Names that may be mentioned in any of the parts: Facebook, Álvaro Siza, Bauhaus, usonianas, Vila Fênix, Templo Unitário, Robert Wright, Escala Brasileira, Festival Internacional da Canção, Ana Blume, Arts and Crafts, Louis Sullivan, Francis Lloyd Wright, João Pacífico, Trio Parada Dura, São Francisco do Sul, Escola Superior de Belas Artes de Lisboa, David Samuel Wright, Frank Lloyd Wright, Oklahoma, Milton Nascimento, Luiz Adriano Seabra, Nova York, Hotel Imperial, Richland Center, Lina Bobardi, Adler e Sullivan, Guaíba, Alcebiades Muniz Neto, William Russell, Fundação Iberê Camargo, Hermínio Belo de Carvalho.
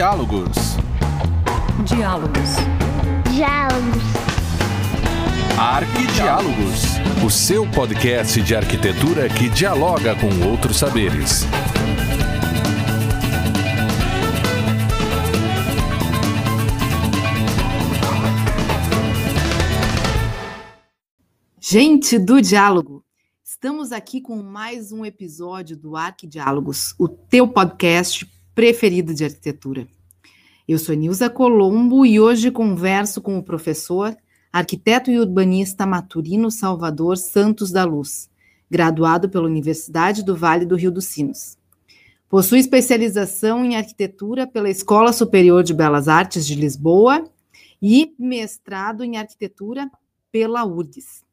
Diálogos. Arquidiálogos, o seu podcast de arquitetura que dialoga com outros saberes. Gente do diálogo, estamos aqui com mais um episódio do Arquidiálogos, o teu podcast preferido de arquitetura. Eu sou Nilza Colombo e hoje converso com o professor, arquiteto e urbanista Maturino Salvador Santos da Luz, graduado pela Universidade do Vale do Rio dos Sinos. Possui especialização em arquitetura pela Escola Superior de Belas Artes de Lisboa e mestrado em arquitetura pela URGS.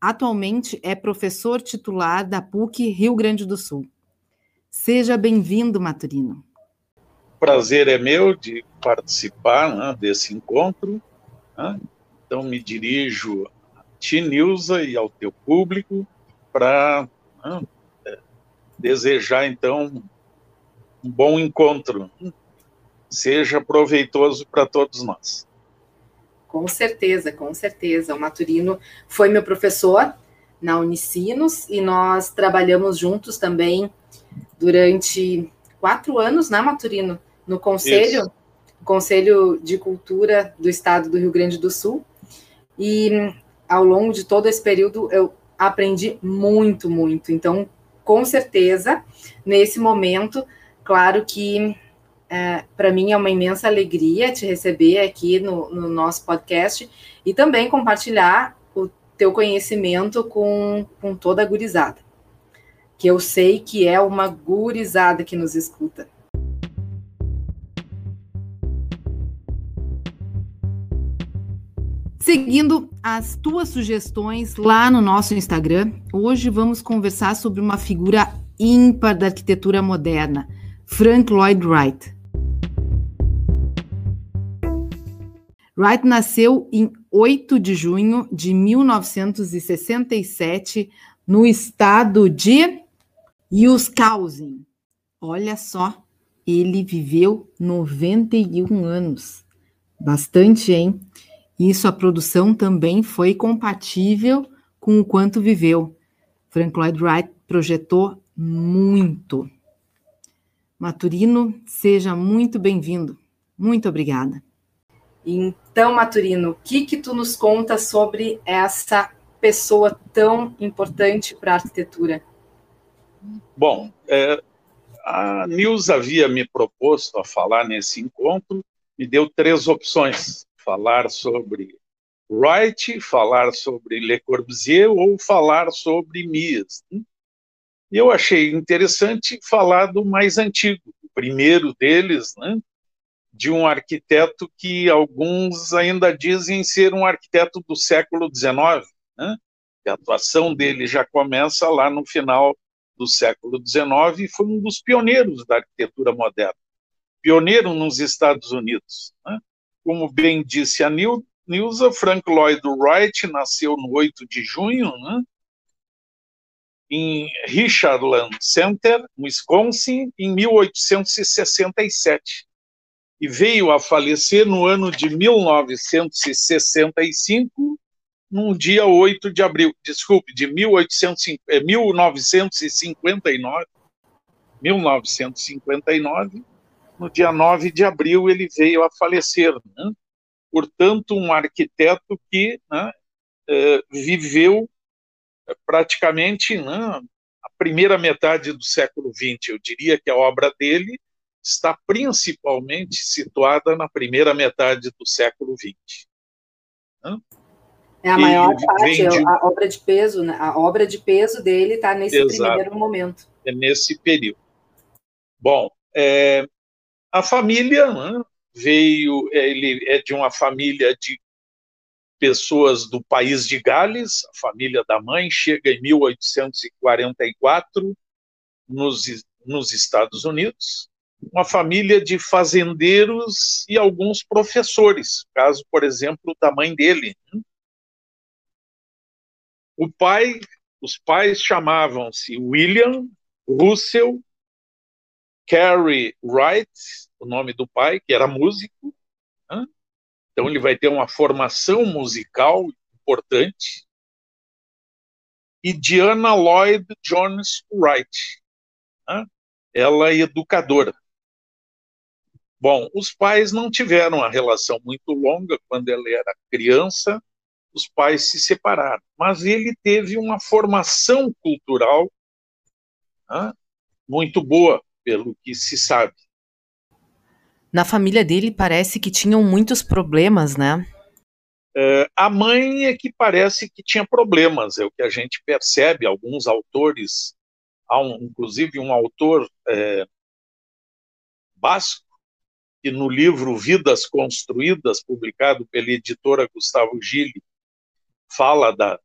Atualmente é professor titular da PUC Rio Grande do Sul. Seja bem-vindo, Maturino. Prazer é meu de participar desse encontro. Então, me dirijo a ti, Nilza, e ao teu público para desejar, então, um bom encontro. Seja proveitoso para todos nós. Com certeza, com certeza. O Maturino foi meu professor na Unicinos e nós trabalhamos juntos também durante 4 anos, né, Maturino? No Conselho de Cultura do Estado do Rio Grande do Sul, e ao longo de todo esse período eu aprendi muito, muito. Então, com certeza, nesse momento, claro que para mim é uma imensa alegria te receber aqui no nosso podcast e também compartilhar o teu conhecimento com toda a gurizada, que eu sei que é uma gurizada que nos escuta. Seguindo as tuas sugestões lá no nosso Instagram, hoje vamos conversar sobre uma figura ímpar da arquitetura moderna, Frank Lloyd Wright. Wright nasceu em 8 de junho de 1967 no estado de Wisconsin. Olha só, ele viveu 91 anos. Bastante, hein? E sua produção também foi compatível com o quanto viveu. Frank Lloyd Wright projetou muito. Maturino, seja muito bem-vindo. Muito obrigada. Então, Maturino, o que tu nos conta sobre essa pessoa tão importante para a arquitetura? Bom, a Nilza havia me proposto a falar nesse encontro, me deu 3 opções. Falar sobre Wright, falar sobre Le Corbusier ou falar sobre Mies. E eu achei interessante falar do mais antigo, o primeiro deles, de um arquiteto que alguns ainda dizem ser um arquiteto do século XIX. A atuação dele já começa lá no final do século XIX e foi um dos pioneiros da arquitetura moderna. Pioneiro nos Estados Unidos. Como bem disse a Nilza, Frank Lloyd Wright nasceu no 8 de junho, em Richland Center, Wisconsin, em 1867. E veio a falecer no ano de 1965, num dia 8 de abril, desculpe, de 1959, no dia 9 de abril ele veio a falecer. Portanto, um arquiteto que viveu praticamente a primeira metade do século XX. Eu diria que a obra dele está principalmente situada na primeira metade do século XX. É a maior parte, a obra de peso, né? A obra de peso dele está nesse primeiro momento. É nesse período. Bom, a família ele é de uma família de pessoas do país de Gales. A família da mãe chega em 1844 nos Estados Unidos. Uma família de fazendeiros e alguns professores, caso, por exemplo, da mãe dele. Os pais chamavam-se William Russell Carrie Wright, o nome do pai, que era músico, né? Então ele vai ter uma formação musical importante, e Diana Lloyd Jones Wright, né? Ela é educadora. Bom, os pais não tiveram uma relação muito longa. Quando ela era criança, os pais se separaram, mas ele teve uma formação cultural, né, muito boa, pelo que se sabe. Na família dele parece que tinham muitos problemas, né? A mãe é que parece que tinha problemas, é o que a gente percebe. Alguns autores, há inclusive um autor basco, que no livro Vidas Construídas, publicado pela editora Gustavo Gili, fala da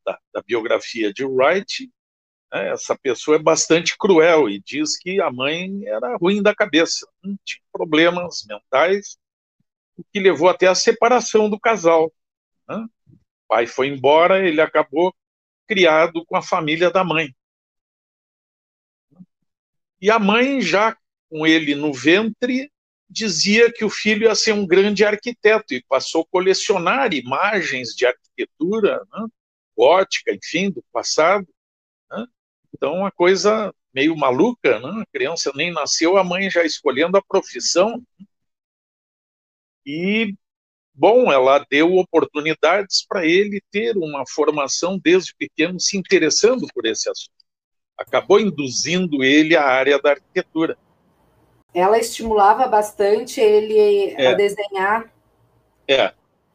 biografia de Wright. Essa pessoa é bastante cruel e diz que a mãe era ruim da cabeça, tinha problemas mentais, o que levou até a separação do casal. O pai foi embora, ele acabou criado com a família da mãe. E a mãe, já com ele no ventre, dizia que o filho ia ser um grande arquiteto e passou a colecionar imagens de arquitetura, né, gótica, enfim, do passado, né? Então, uma coisa meio maluca, né? A criança nem nasceu, a mãe já escolhendo a profissão. E, bom, ela deu oportunidades para ele ter uma formação desde pequeno, se interessando por esse assunto. Acabou induzindo ele à área da arquitetura. Ela estimulava bastante ele a desenhar.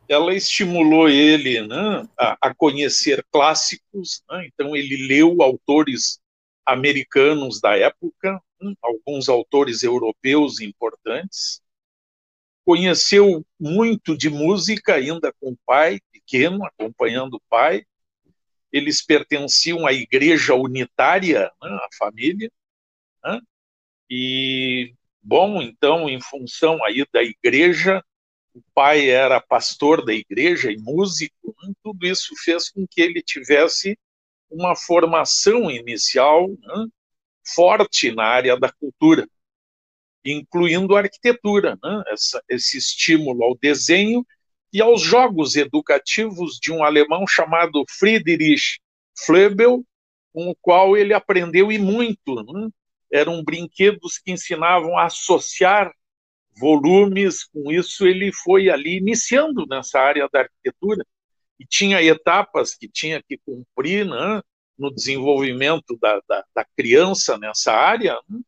Ela estimulou ele, né, a conhecer clássicos, né? Então ele leu autores americanos da época, né, alguns autores europeus importantes. Conheceu muito de música ainda com o pai, pequeno, acompanhando o pai. Eles pertenciam à igreja unitária, né, a família, né? E, bom, então, em função aí da igreja, o pai era pastor da igreja e músico, né? Tudo isso fez com que ele tivesse uma formação inicial, né, forte na área da cultura, incluindo a arquitetura, né? Esse estímulo ao desenho e aos jogos educativos de um alemão chamado Friedrich Fröbel, com o qual ele aprendeu e muito, né? Eram brinquedos que ensinavam a associar volumes. Com isso ele foi ali iniciando nessa área da arquitetura, e tinha etapas que tinha que cumprir, né, no desenvolvimento da criança nessa área, né?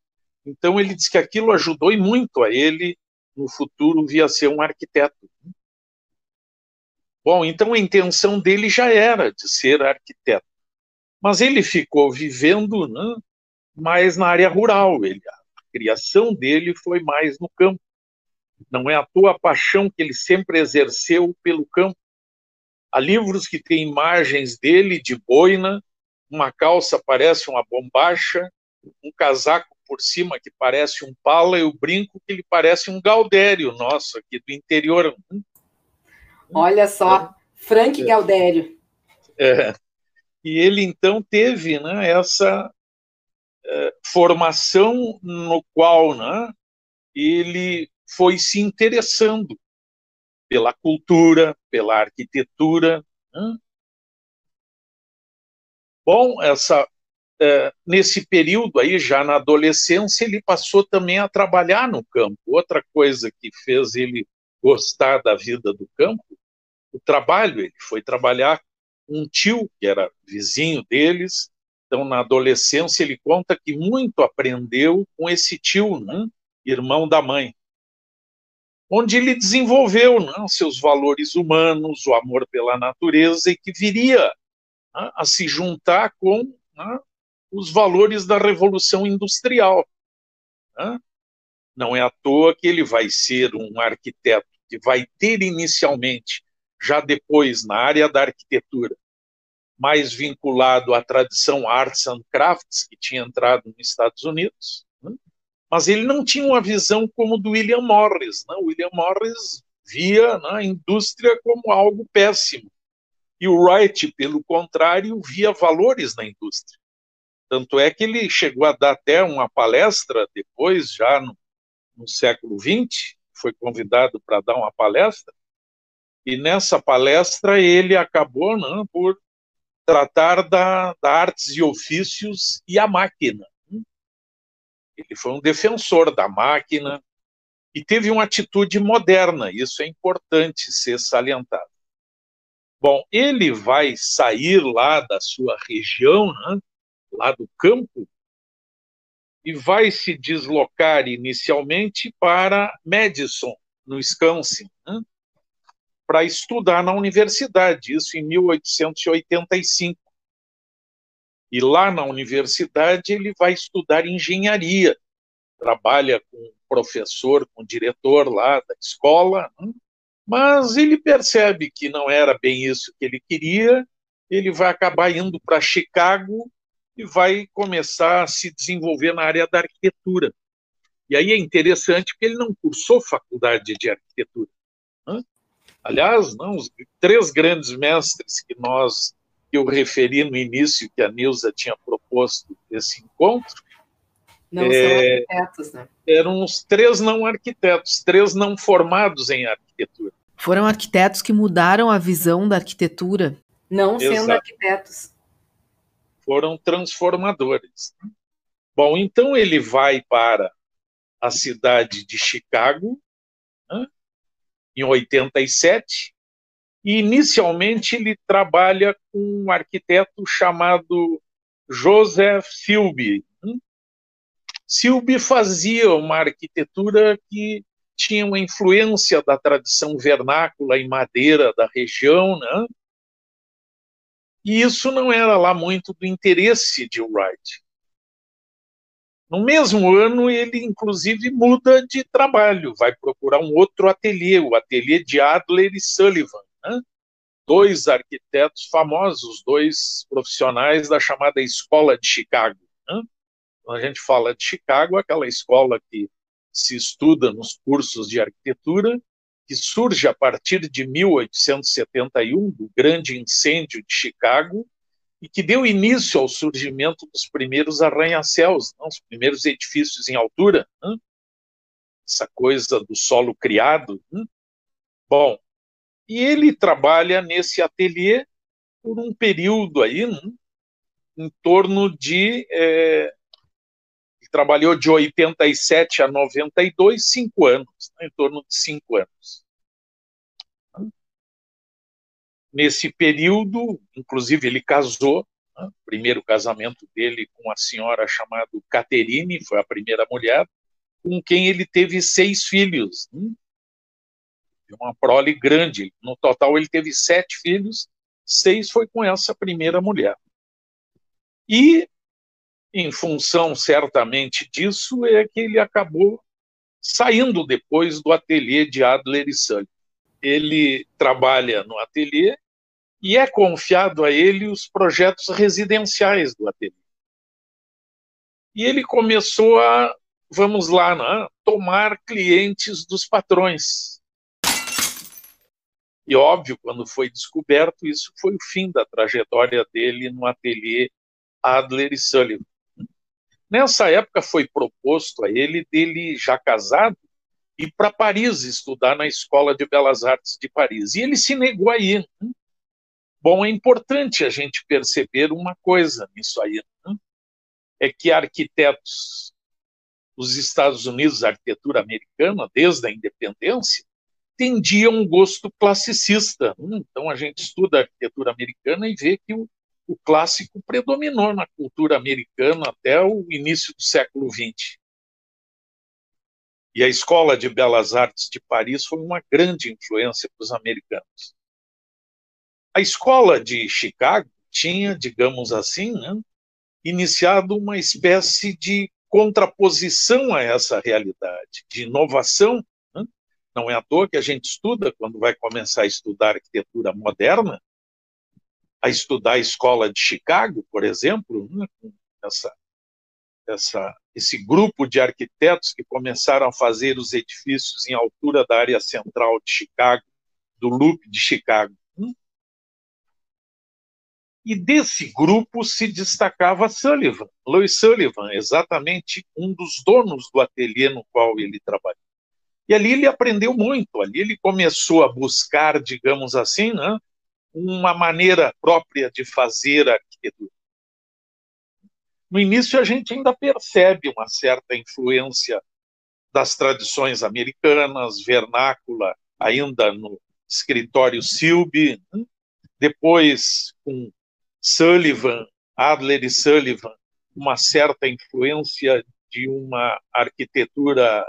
Então ele diz que aquilo ajudou e muito a ele, no futuro, via ser um arquiteto. Bom, então a intenção dele já era de ser arquiteto, mas ele ficou vivendo, né, mas na área rural. A criação dele foi mais no campo. Não é à toa a paixão que ele sempre exerceu pelo campo. Há livros que têm imagens dele de boina, uma calça parece uma bombacha, um casaco por cima que parece um pala, e o brinco que ele parece um gaudério nosso aqui do interior. Olha só, Frank Gaudério. E ele, então, teve, né, essa formação no qual, né, ele foi se interessando pela cultura, pela arquitetura, né? Bom, nesse período aí, já na adolescência, ele passou também a trabalhar no campo. Outra coisa que fez ele gostar da vida do campo, o trabalho. Ele foi trabalhar com um tio que era vizinho deles. Então, na adolescência, ele conta que muito aprendeu com esse tio, né, irmão da mãe, onde ele desenvolveu, né, seus valores humanos, o amor pela natureza, e que viria, né, a se juntar com, né, os valores da Revolução Industrial, né? Não é à toa que ele vai ser um arquiteto, que vai ter inicialmente, já depois, na área da arquitetura, mais vinculado à tradição Arts and Crafts, que tinha entrado nos Estados Unidos, né? Mas ele não tinha uma visão como do William Morris, né? O William Morris via, né, a indústria como algo péssimo, e o Wright, pelo contrário, via valores na indústria. Tanto é que ele chegou a dar até uma palestra depois, já no século XX, foi convidado para dar uma palestra, e nessa palestra ele acabou por tratar da artes e ofícios e a máquina. Ele foi um defensor da máquina e teve uma atitude moderna, isso é importante ser salientado. Bom, ele vai sair lá da sua região, lá do campo, e vai se deslocar inicialmente para Madison, no Wisconsin, para estudar na universidade, isso em 1885. E lá na universidade ele vai estudar engenharia, trabalha com um professor, com um diretor lá da escola, mas ele percebe que não era bem isso que ele queria, ele vai acabar indo para Chicago e vai começar a se desenvolver na área da arquitetura. E aí é interessante porque ele não cursou faculdade de arquitetura. Aliás, os três grandes mestres que eu referi no início, que a Nilza tinha proposto esse encontro, não são arquitetos, eram os três não arquitetos, três não formados em arquitetura. Foram arquitetos que mudaram a visão da arquitetura, não sendo arquitetos. Foram transformadores. Bom, então ele vai para a cidade de Chicago, em 87, e inicialmente ele trabalha com um arquiteto chamado Joseph Silsbee. Silsbee fazia uma arquitetura que tinha uma influência da tradição vernácula em madeira da região, e isso não era lá muito do interesse de Wright. No mesmo ano, ele, inclusive, muda de trabalho, vai procurar um outro ateliê, o ateliê de Adler e Sullivan, dois arquitetos famosos, dois profissionais da chamada Escola de Chicago. Quando a gente fala de Chicago, aquela escola que se estuda nos cursos de arquitetura, que surge a partir de 1871, do grande incêndio de Chicago, e que deu início ao surgimento dos primeiros arranha-céus, os primeiros edifícios em altura, essa coisa do solo criado. Bom, e ele trabalha nesse ateliê por um período aí, em torno de... ele trabalhou de 87 a 92, 5 anos, em torno de 5 anos. Nesse período, inclusive, ele casou, o primeiro casamento dele com a senhora chamada Catherine, foi a primeira mulher, com quem ele teve 6 filhos. Uma prole grande. No total, ele teve 7 filhos, 6 foi com essa primeira mulher. E, em função, certamente, disso, é que ele acabou saindo depois do ateliê de Adler e Sullivan. Ele trabalha no ateliê, e é confiado a ele os projetos residenciais do ateliê. E ele começou a, tomar clientes dos patrões. E óbvio, quando foi descoberto, isso foi o fim da trajetória dele no ateliê Adler e Sullivan. Nessa época foi proposto a ele, já casado, ir para Paris estudar na Escola de Belas Artes de Paris. E ele se negou a ir. Bom, é importante a gente perceber uma coisa nisso aí, é que arquitetos dos Estados Unidos, a arquitetura americana, desde a independência, tendia um gosto classicista. Então a gente estuda a arquitetura americana e vê que o clássico predominou na cultura americana até o início do século XX. E a Escola de Belas Artes de Paris foi uma grande influência para os americanos. A Escola de Chicago tinha, digamos assim, iniciado uma espécie de contraposição a essa realidade, de inovação. Não é à toa que a gente estuda, quando vai começar a estudar arquitetura moderna, a estudar a Escola de Chicago, por exemplo, esse grupo de arquitetos que começaram a fazer os edifícios em altura da área central de Chicago, do loop de Chicago. E desse grupo se destacava Sullivan, Louis Sullivan, exatamente um dos donos do ateliê no qual ele trabalhou. E ali ele aprendeu muito, ali ele começou a buscar, digamos assim, né, uma maneira própria de fazer arquitetura. No início a gente ainda percebe uma certa influência das tradições americanas, vernácula, ainda no escritório Silsbee, né? Depois com Sullivan, Adler e Sullivan, uma certa influência de uma arquitetura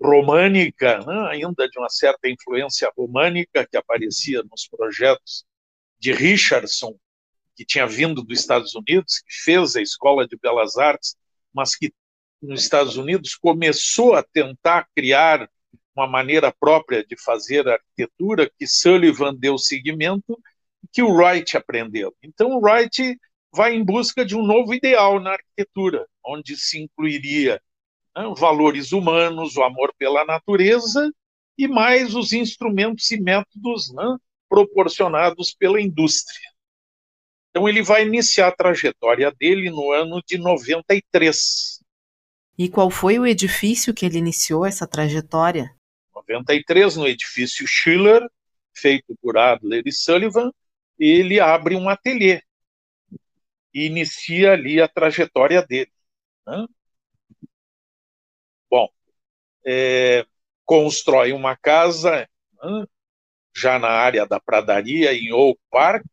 românica, né? Ainda de uma certa influência românica que aparecia nos projetos de Richardson, que tinha vindo dos Estados Unidos, que fez a Escola de Belas Artes, mas que nos Estados Unidos começou a tentar criar uma maneira própria de fazer arquitetura, que Sullivan deu seguimento, que o Wright aprendeu. Então o Wright vai em busca de um novo ideal na arquitetura, onde se incluiria, né, valores humanos, o amor pela natureza e mais os instrumentos e métodos, né, proporcionados pela indústria. Então ele vai iniciar a trajetória dele no ano de 93. E qual foi o edifício que ele iniciou essa trajetória? Em 93, no edifício Schiller, feito por Adler e Sullivan, ele abre um ateliê e inicia ali a trajetória dele, né? Bom, constrói uma casa, né, já na área da pradaria, em Oak Park,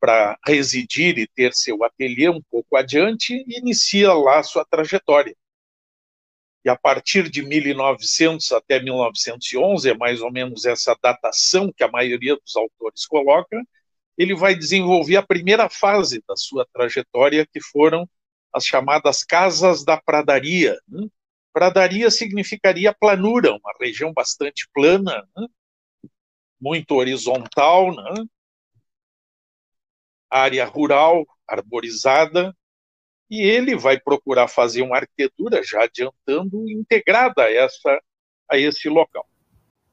para residir e ter seu ateliê um pouco adiante, e inicia lá sua trajetória. E a partir de 1900 até 1911, é mais ou menos essa datação que a maioria dos autores coloca, ele vai desenvolver a primeira fase da sua trajetória, que foram as chamadas Casas da Pradaria. Né? Pradaria significaria planura, uma região bastante plana, né, muito horizontal, né, área rural, arborizada, e ele vai procurar fazer uma arquitetura, já adiantando, integrada a esse local.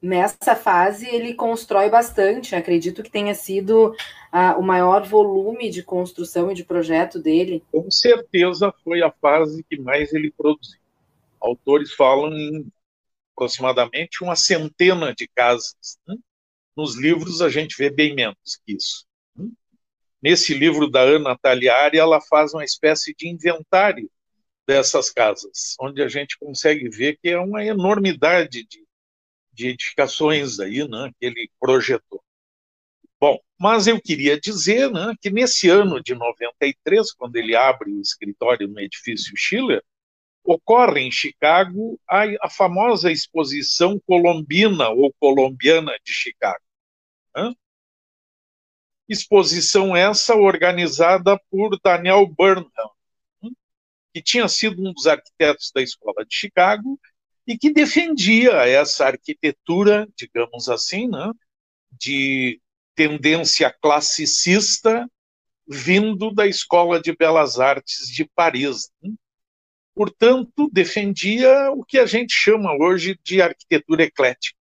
Nessa fase ele constrói bastante, acredito que tenha sido o maior volume de construção e de projeto dele. Com certeza foi a fase que mais ele produziu. Autores falam em aproximadamente uma centena de casas, né? Nos livros a gente vê bem menos que isso. Nesse livro da Ana Taliari, ela faz uma espécie de inventário dessas casas, onde a gente consegue ver que é uma enormidade de edificações aí, né, que ele projetou. Bom, mas eu queria dizer, né, que nesse ano de 93, quando ele abre o escritório no edifício Schiller, ocorre em Chicago a famosa exposição colombina ou colombiana de Chicago, né? Exposição essa organizada por Daniel Burnham, que tinha sido um dos arquitetos da Escola de Chicago e que defendia essa arquitetura, digamos assim, né, de tendência classicista vindo da Escola de Belas Artes de Paris. Né? Portanto, defendia o que a gente chama hoje de arquitetura eclética.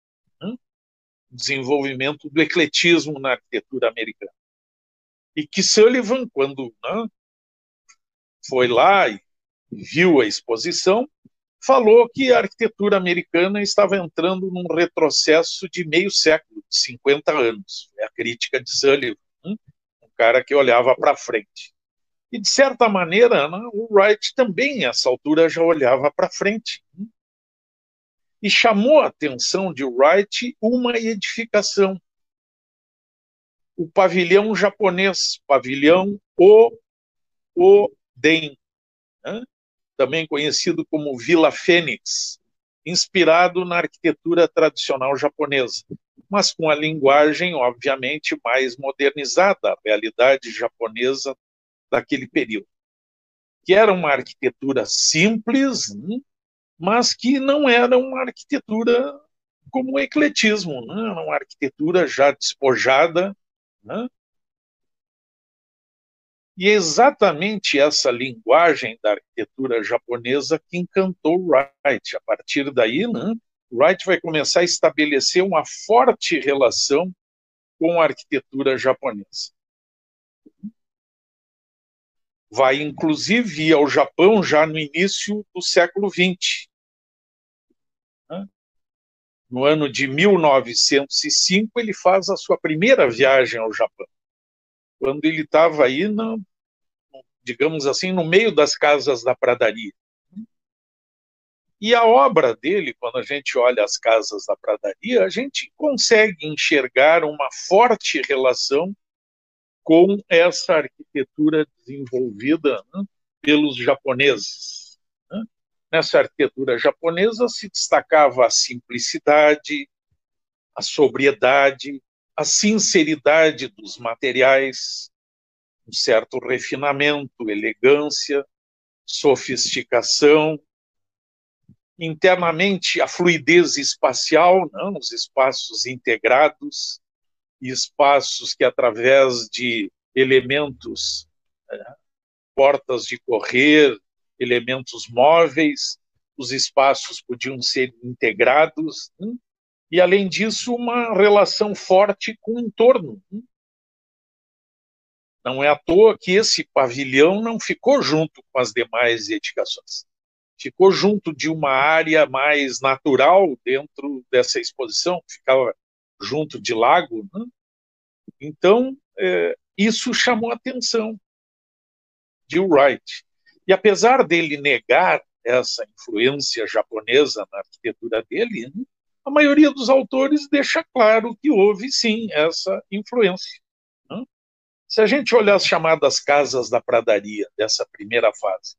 Desenvolvimento do ecletismo na arquitetura americana. E que Sullivan, quando, né, foi lá e viu a exposição, falou que a arquitetura americana estava entrando num retrocesso de meio século, de 50 anos. É a crítica de Sullivan, né, um cara que olhava para frente. E, de certa maneira, né, o Wright também, nessa altura, já olhava para frente, né? E chamou a atenção de Wright uma edificação, o pavilhão japonês, pavilhão Oden, né, também conhecido como Vila Fênix, inspirado na arquitetura tradicional japonesa, mas com a linguagem, obviamente, mais modernizada, a realidade japonesa daquele período, que era uma arquitetura simples, né, mas que não era uma arquitetura como o ecletismo, né? Era uma arquitetura já despojada, né? E é exatamente essa linguagem da arquitetura japonesa que encantou Wright. A partir daí, né, Wright vai começar a estabelecer uma forte relação com a arquitetura japonesa. Vai, inclusive, ir ao Japão já no início do século XX. No ano de 1905, ele faz a sua primeira viagem ao Japão, quando ele estava aí, digamos assim, no meio das casas da pradaria. E a obra dele, quando a gente olha as casas da pradaria, a gente consegue enxergar uma forte relação com essa arquitetura desenvolvida, né, pelos japoneses. Né? Nessa arquitetura japonesa se destacava a simplicidade, a sobriedade, a sinceridade dos materiais, um certo refinamento, elegância, sofisticação. Internamente, a fluidez espacial, né, os espaços integrados, espaços que, através de elementos, portas de correr, elementos móveis, os espaços podiam ser integrados, né? E, além disso, uma relação forte com o entorno. Né? Não é à toa que esse pavilhão não ficou junto com as demais edificações. Ficou junto de uma área mais natural dentro dessa exposição, ficava junto de lago, né? Então, isso chamou a atenção de Wright. E apesar dele negar essa influência japonesa na arquitetura dele, né, a maioria dos autores deixa claro que houve, sim, essa influência. Né? Se a gente olhar as chamadas casas da pradaria, dessa primeira fase,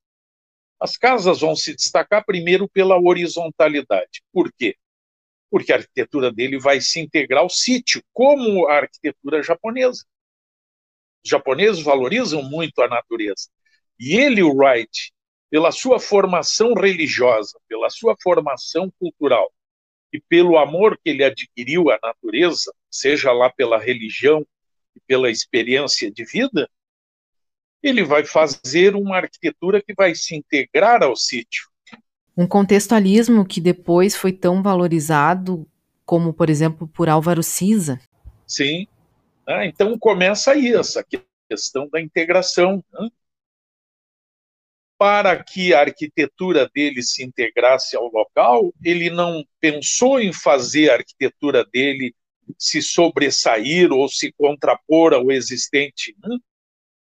as casas vão se destacar primeiro pela horizontalidade. Por quê? Porque a arquitetura dele vai se integrar ao sítio, como a arquitetura japonesa. Os japoneses valorizam muito a natureza. E ele, o Wright, pela sua formação religiosa, pela sua formação cultural, e pelo amor que ele adquiriu à natureza, seja lá pela religião e pela experiência de vida, ele vai fazer uma arquitetura que vai se integrar ao sítio. Um contextualismo que depois foi tão valorizado como, por exemplo, por Álvaro Siza. Sim. Ah, então começa aí essa questão da integração. Né? Para que a arquitetura dele se integrasse ao local, ele não pensou em fazer a arquitetura dele se sobressair ou se contrapor ao existente. Né?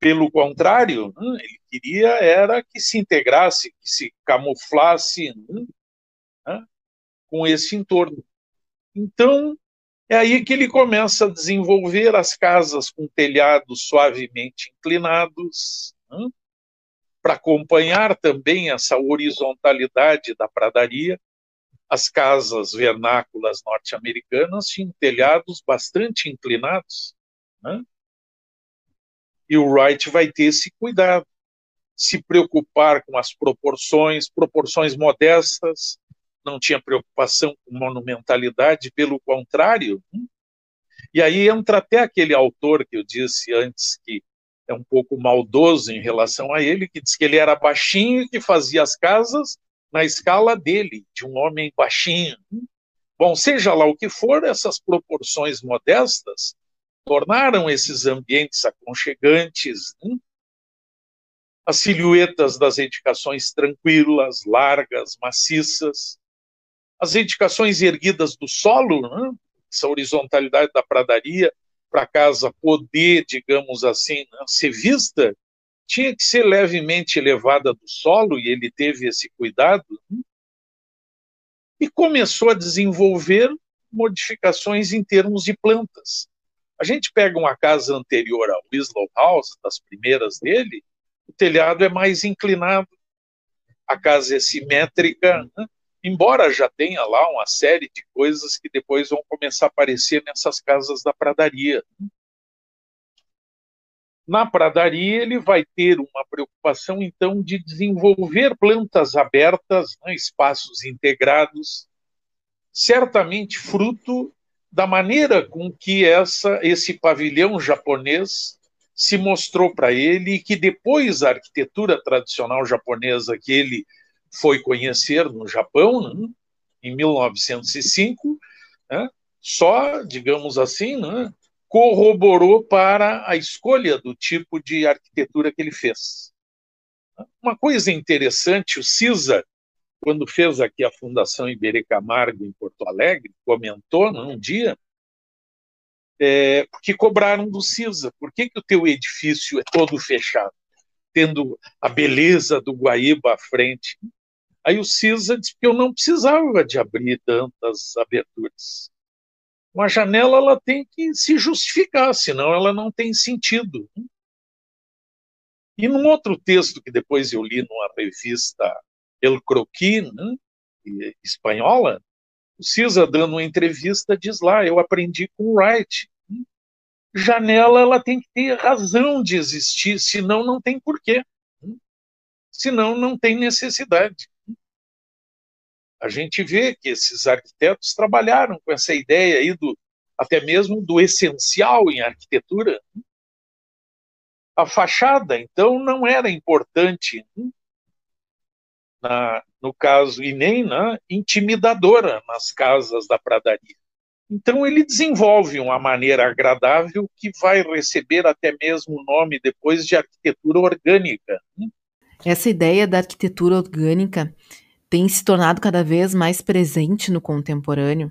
Pelo contrário, né, ele queria era que se integrasse, que se camuflasse, né, com esse entorno. Então, é aí que ele começa a desenvolver as casas com telhados suavemente inclinados, né, para acompanhar também essa horizontalidade da pradaria. As casas vernáculas norte-americanas tinham telhados bastante inclinados, né? E o Wright vai ter esse cuidado, se preocupar com as proporções, proporções modestas, não tinha preocupação com monumentalidade, pelo contrário. E aí entra até aquele autor que eu disse antes, que é um pouco maldoso em relação a ele, que diz que ele era baixinho e que fazia as casas na escala dele, de um homem baixinho. Bom, seja lá o que for, essas proporções modestas tornaram esses ambientes aconchegantes, né? As silhuetas das edificações tranquilas, largas, maciças, as edificações erguidas do solo, né? Essa horizontalidade da pradaria, para a casa poder, digamos assim, né, ser vista, tinha que ser levemente elevada do solo, e ele teve esse cuidado, né? E começou a desenvolver modificações em termos de plantas. A gente pega uma casa anterior ao Winslow House, das primeiras dele, o telhado é mais inclinado, a casa é simétrica, né? Embora já tenha lá uma série de coisas que depois vão começar a aparecer nessas casas da pradaria. Na pradaria, ele vai ter uma preocupação, então, de desenvolver plantas abertas, né? Espaços integrados, certamente fruto da maneira com que esse pavilhão japonês se mostrou para ele, e que depois a arquitetura tradicional japonesa que ele foi conhecer no Japão, né, em 1905, né, só, digamos assim, né, corroborou para a escolha do tipo de arquitetura que ele fez. Uma coisa interessante, o Siza, quando fez aqui a Fundação Iberê Camargo em Porto Alegre, comentou num dia, porque cobraram do Siza, por que que o teu edifício é todo fechado, tendo a beleza do Guaíba à frente? Aí o Siza disse que eu não precisava de abrir tantas aberturas. Uma janela ela tem que se justificar, senão ela não tem sentido. E num outro texto que depois eu li numa revista El Croquis, né, espanhola, o Siza, dando uma entrevista, diz lá, eu aprendi com o Wright. Janela ela tem que ter razão de existir, senão não tem porquê. Senão não tem necessidade. A gente vê que esses arquitetos trabalharam com essa ideia aí do, até mesmo do essencial em arquitetura. A fachada, então, não era importante, no caso, e nem intimidadora nas casas da pradaria. Então, ele desenvolve uma maneira agradável que vai receber até mesmo o nome depois de arquitetura orgânica. Essa ideia da arquitetura orgânica tem se tornado cada vez mais presente no contemporâneo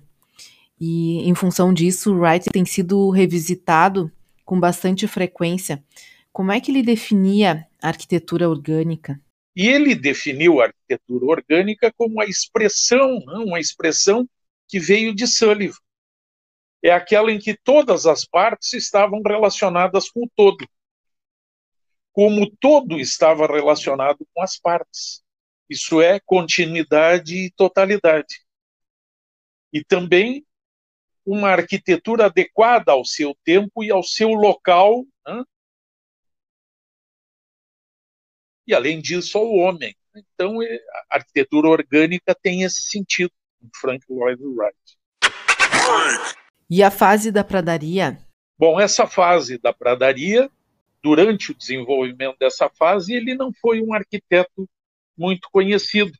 e, em função disso, o Wright tem sido revisitado com bastante frequência. Como é que ele definia a arquitetura orgânica? E ele definiu a arquitetura orgânica como a expressão, uma expressão que veio de Sullivan. É aquela em que todas as partes estavam relacionadas com o todo, como o todo estava relacionado com as partes. Isso é continuidade e totalidade. E também uma arquitetura adequada ao seu tempo e ao seu local, e, além disso, ao homem. Então, a arquitetura orgânica tem esse sentido, Frank Lloyd Wright. E a fase da pradaria? Bom, essa fase da pradaria, durante o desenvolvimento dessa fase, ele não foi um arquiteto muito conhecido.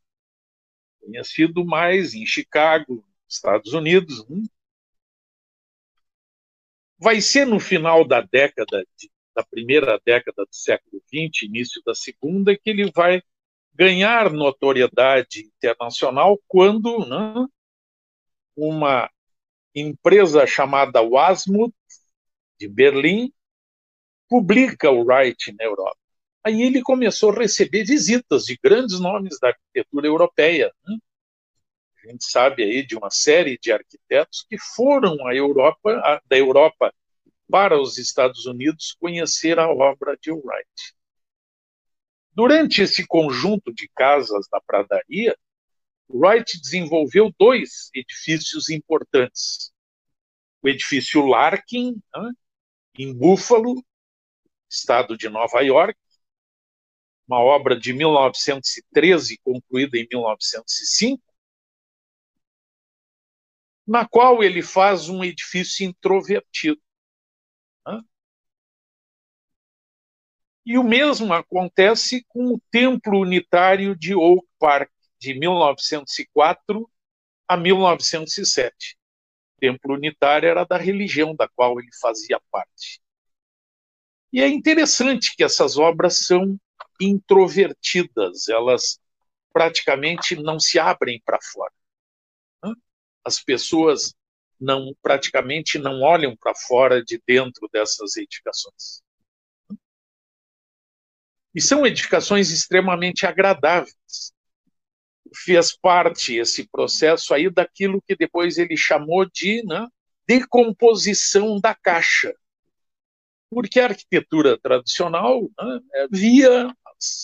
Conhecido mais em Chicago, Estados Unidos. Vai ser no final da primeira década do século XX, início da segunda, que ele vai ganhar notoriedade internacional quando uma empresa chamada Wasmuth, de Berlim, publica o Wright na Europa. Aí ele começou a receber visitas de grandes nomes da arquitetura europeia. A gente sabe aí de uma série de arquitetos que foram da Europa para os Estados Unidos conhecer a obra de Wright. Durante esse conjunto de casas da pradaria, Wright desenvolveu dois edifícios importantes. O edifício Larkin, em Buffalo, estado de Nova York, uma obra de 1913, concluída em 1905, na qual ele faz um edifício introvertido. E o mesmo acontece com o Templo Unitário de Oak Park, de 1904 a 1907. O Templo Unitário era da religião da qual ele fazia parte. E é interessante que essas obras são introvertidas, elas praticamente não se abrem para fora. As pessoas praticamente não olham para fora de dentro dessas edificações. E são edificações extremamente agradáveis. Fez parte esse processo aí daquilo que depois ele chamou de decomposição da caixa. Porque a arquitetura tradicional via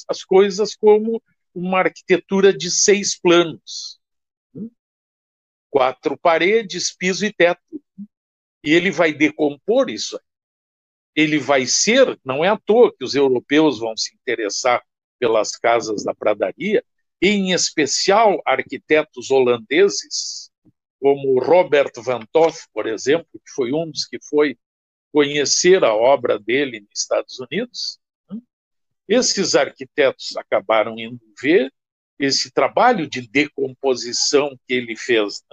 as coisas como uma arquitetura de 6 planos. 4 paredes, piso e teto. E ele vai decompor isso aí. Ele vai ser, não é à toa que os europeus vão se interessar pelas casas da pradaria, em especial arquitetos holandeses, como Robert van Toff, por exemplo, que foi um dos que foi conhecer a obra dele nos Estados Unidos. Esses arquitetos acabaram indo ver esse trabalho de decomposição que ele fez.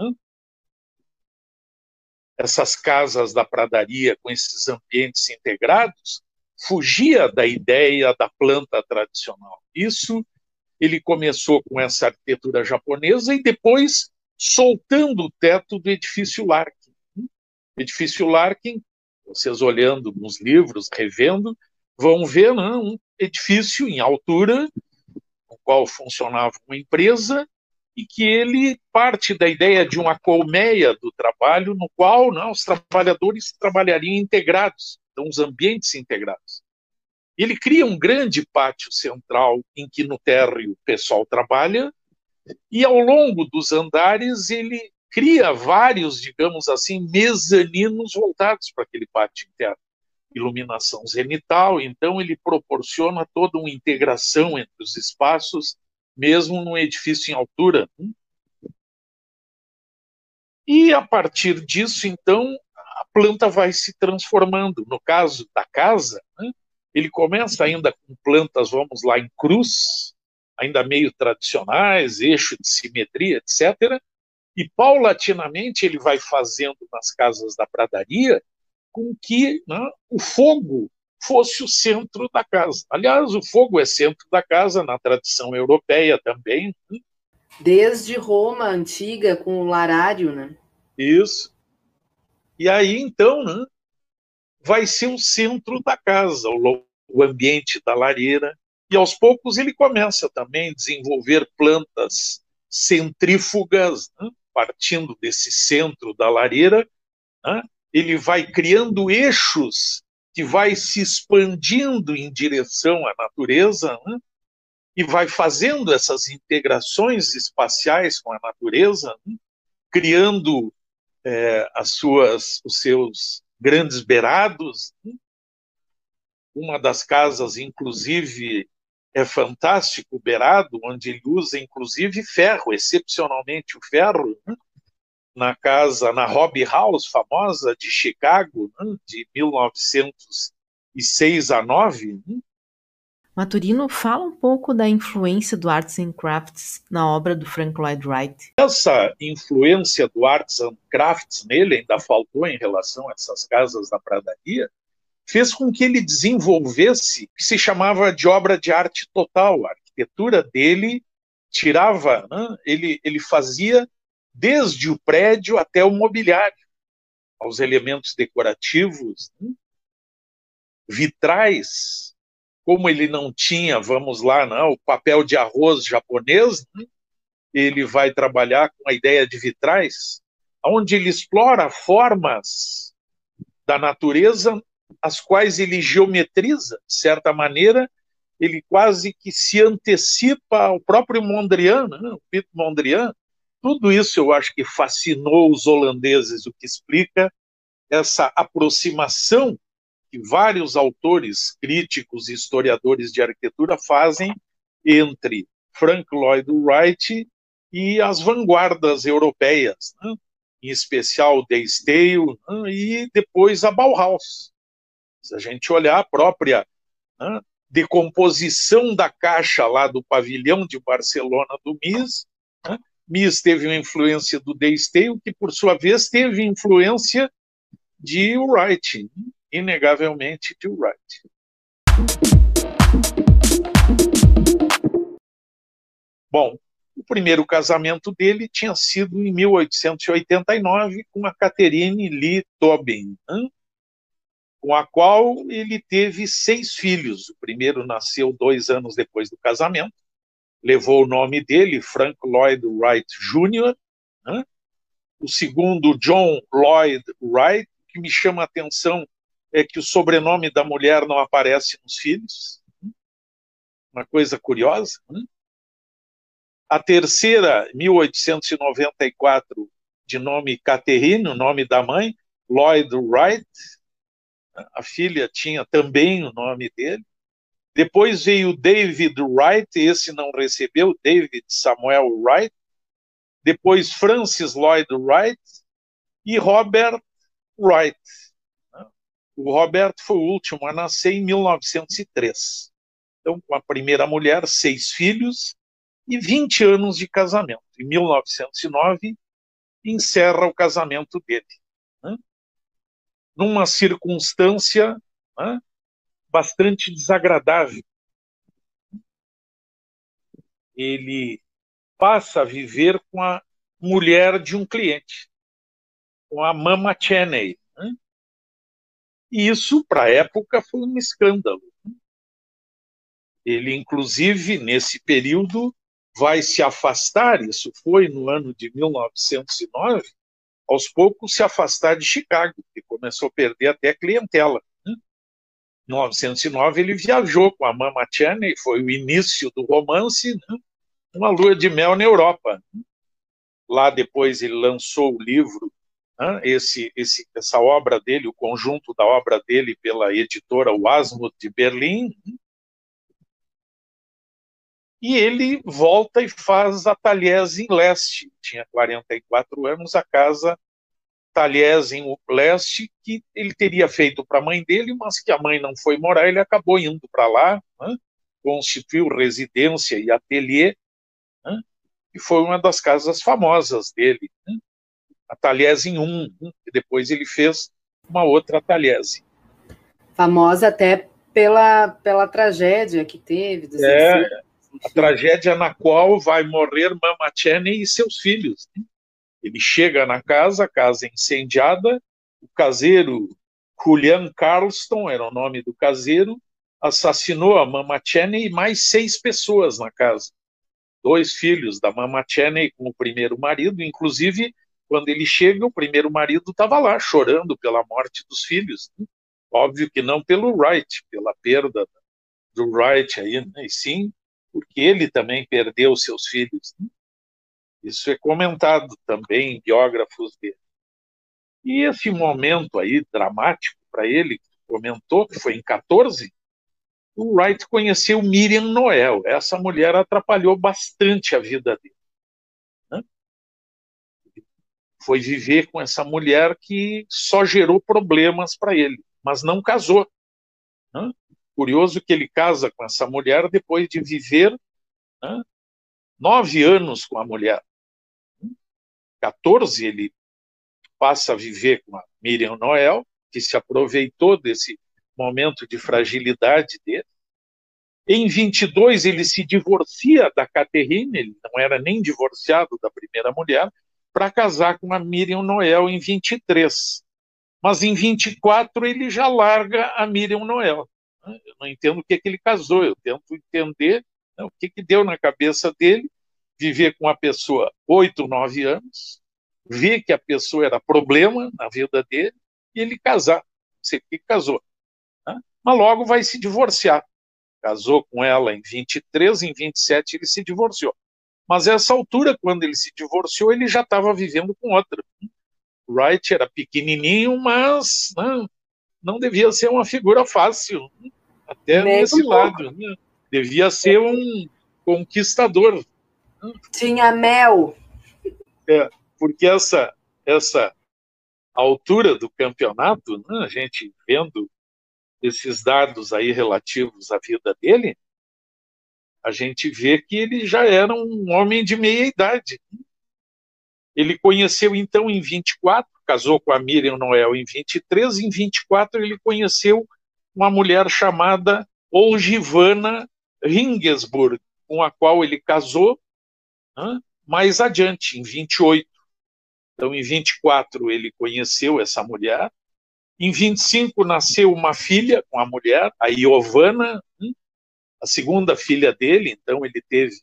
essas casas da pradaria com esses ambientes integrados, fugia da ideia da planta tradicional. Isso ele começou com essa arquitetura japonesa e depois soltando o teto do edifício Larkin. O edifício Larkin, vocês olhando nos livros, revendo, vão ver um edifício em altura, no qual funcionava uma empresa, e que ele parte da ideia de uma colmeia do trabalho, no qual os trabalhadores trabalhariam integrados, então os ambientes integrados. Ele cria um grande pátio central em que no térreo o pessoal trabalha, e ao longo dos andares ele cria vários, digamos assim, mezaninos voltados para aquele pátio interno. Iluminação zenital, então ele proporciona toda uma integração entre os espaços, mesmo num edifício em altura. E a partir disso, então, a planta vai se transformando. No caso da casa, ele começa ainda com plantas, vamos lá, em cruz, ainda meio tradicionais, eixo de simetria, etc. E paulatinamente ele vai fazendo nas casas da pradaria com que o fogo fosse o centro da casa. Aliás, o fogo é centro da casa na tradição europeia também. Desde Roma antiga, com o larário, Isso. E aí, então, vai ser o centro da casa, o ambiente da lareira. E aos poucos ele começa também a desenvolver plantas centrífugas, partindo desse centro da lareira. Ele vai criando eixos que vai se expandindo em direção à natureza, e vai fazendo essas integrações espaciais com a natureza, criando os seus grandes beirados. Uma das casas, inclusive, é fantástico, o beirado, onde ele usa, inclusive, ferro, excepcionalmente o ferro, na Hobby House, famosa, de Chicago, de 1906 a 9. Maturino, fala um pouco da influência do Arts and Crafts na obra do Frank Lloyd Wright. Essa influência do Arts and Crafts nele, ainda faltou em relação a essas casas da pradaria, fez com que ele desenvolvesse o que se chamava de obra de arte total. A arquitetura dele tirava, ele fazia desde o prédio até o mobiliário, aos elementos decorativos, vitrais. Como ele não tinha, vamos lá, o papel de arroz japonês, ele vai trabalhar com a ideia de vitrais, onde ele explora formas da natureza, as quais ele geometriza, de certa maneira. Ele quase que se antecipa ao próprio Mondrian, o Piet Mondrian. Tudo isso eu acho que fascinou os holandeses, o que explica essa aproximação que vários autores, críticos e historiadores de arquitetura fazem entre Frank Lloyd Wright e as vanguardas europeias, em especial Deisdale e depois a Bauhaus. Se a gente olhar a própria decomposição da caixa lá do pavilhão de Barcelona do Mies, Mies teve uma influência do Deisdale, que por sua vez teve influência de Wright, inegavelmente de Wright. Bom, o primeiro casamento dele tinha sido em 1889 com a Catherine Lee Tobin, com a qual ele teve 6 filhos. O primeiro nasceu 2 anos depois do casamento, levou o nome dele, Frank Lloyd Wright Jr., O segundo, John Lloyd Wright. O que me chama a atenção é que o sobrenome da mulher não aparece nos filhos. Uma coisa curiosa. A terceira, 1894, de nome Catherine, o nome da mãe, Lloyd Wright. A filha tinha também o nome dele. Depois veio David Wright, esse não recebeu, David Samuel Wright. Depois Francis Lloyd Wright e Robert Wright. O Robert foi o último a nascer em 1903. Então, com a primeira mulher, 6 filhos e 20 anos de casamento. Em 1909, encerra o casamento dele. numa circunstância, né, bastante desagradável. Ele passa a viver com a mulher de um cliente, com a Mamah Cheney. Né? E isso, para a época, foi um escândalo. Ele, inclusive, nesse período, vai se afastar, isso foi no ano de 1909, aos poucos se afastar de Chicago, que começou a perder até a clientela. Em 1909, ele viajou com a Mamah Cheney, foi o início do romance, né? Uma lua de mel na Europa. Lá depois ele lançou o livro, né? essa obra dele, o conjunto da obra dele pela editora Wasmuth de Berlim. E ele volta e faz a Taliesin Leste. Tinha 44 anos, a casa Taliesin Leste, que ele teria feito para a mãe dele, mas que a mãe não foi morar, ele acabou indo para lá, né? Constituiu residência e ateliê, né? E foi uma das casas famosas dele, né? A Taliesin 1, né? E depois ele fez uma outra Taliesin. Famosa até pela tragédia que teve. A tragédia na qual vai morrer Mamah Cheney e seus filhos. Ele chega na casa, a casa é incendiada, o caseiro Julian Carlston, era o nome do caseiro, assassinou a Mamah Cheney e mais 6 pessoas na casa. 2 filhos da Mamah Cheney com o primeiro marido, inclusive, quando ele chega, o primeiro marido estava lá, chorando pela morte dos filhos. Óbvio que não pelo Wright, pela perda do Wright, aí, né? E sim, porque ele também perdeu seus filhos. Né? Isso é comentado também em biógrafos dele. E esse momento aí dramático para ele, que comentou, que foi em 14, o Wright conheceu Miriam Noel. Essa mulher atrapalhou bastante a vida dele. Né? Ele foi viver com essa mulher que só gerou problemas para ele, mas não casou. Né? Curioso que ele casa com essa mulher depois de viver, né, 9 anos com a mulher. 14 ele passa a viver com a Miriam Noel, que se aproveitou desse momento de fragilidade dele. Em 22 ele se divorcia da Catherine, ele não era nem divorciado da primeira mulher, para casar com a Miriam Noel em 23. Mas em 24 ele já larga a Miriam Noel. Eu não entendo o que ele casou, eu tento entender, né, o que deu na cabeça dele, viver com uma pessoa 8 ou 9 anos, ver que a pessoa era problema na vida dele, e ele casar, não sei o que casou. Né? Mas logo vai se divorciar. Casou com ela em 23, em 27 ele se divorciou. Mas a essa altura, quando ele se divorciou, ele já estava vivendo com outra. Wright era pequenininho, mas... né, não devia ser uma figura fácil, né? Até nem nesse lado. Né? Devia ser um conquistador. Né? Tinha mel. É, porque essa altura do campeonato, né, a gente vendo esses dados aí relativos à vida dele, a gente vê que ele já era um homem de meia idade. Ele conheceu, então, em 24, casou com a Miriam Noel em 23, em 24 ele conheceu uma mulher chamada Giovanna Ringesburg, com a qual ele casou, né, mais adiante, em 28. Então, em 24 ele conheceu essa mulher, em 25 nasceu uma filha com a mulher, a Giovanna, né, a segunda filha dele, então ele teve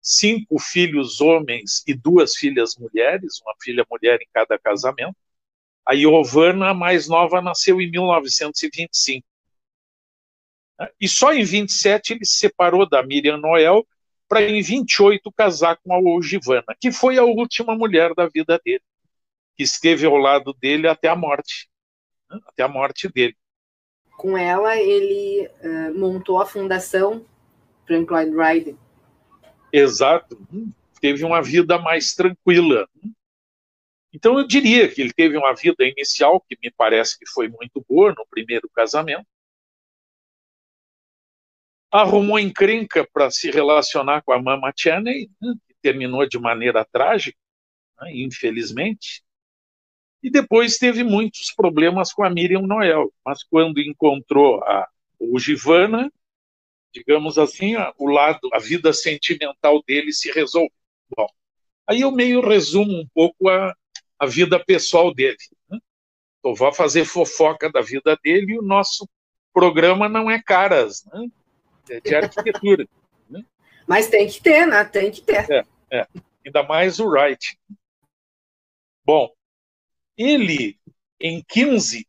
5 filhos homens e 2 filhas mulheres, uma filha mulher em cada casamento. A Giovanna, a mais nova, nasceu em 1925. E só em 27 ele se separou da Miriam Noel para em 28 casar com a Giovanna, que foi a última mulher da vida dele, que esteve ao lado dele até a morte, né? Até a morte dele. Com ela ele montou a Fundação Frank Lloyd Wright. Exato, teve uma vida mais tranquila. Então eu diria que ele teve uma vida inicial que me parece que foi muito boa no primeiro casamento. Arrumou encrenca para se relacionar com a Mamah Cheney, que terminou de maneira trágica, infelizmente. E depois teve muitos problemas com a Miriam Noel, mas quando encontrou o Giovanna, digamos assim, a vida sentimental dele se resolveu. Bom, aí eu meio resumo um pouco a vida pessoal dele, né? Eu vou fazer fofoca da vida dele, e o nosso programa não é caras, né? É de arquitetura. Né? Mas tem que ter, né? Tem que ter. É. Ainda mais o Wright. Bom, ele, em 15,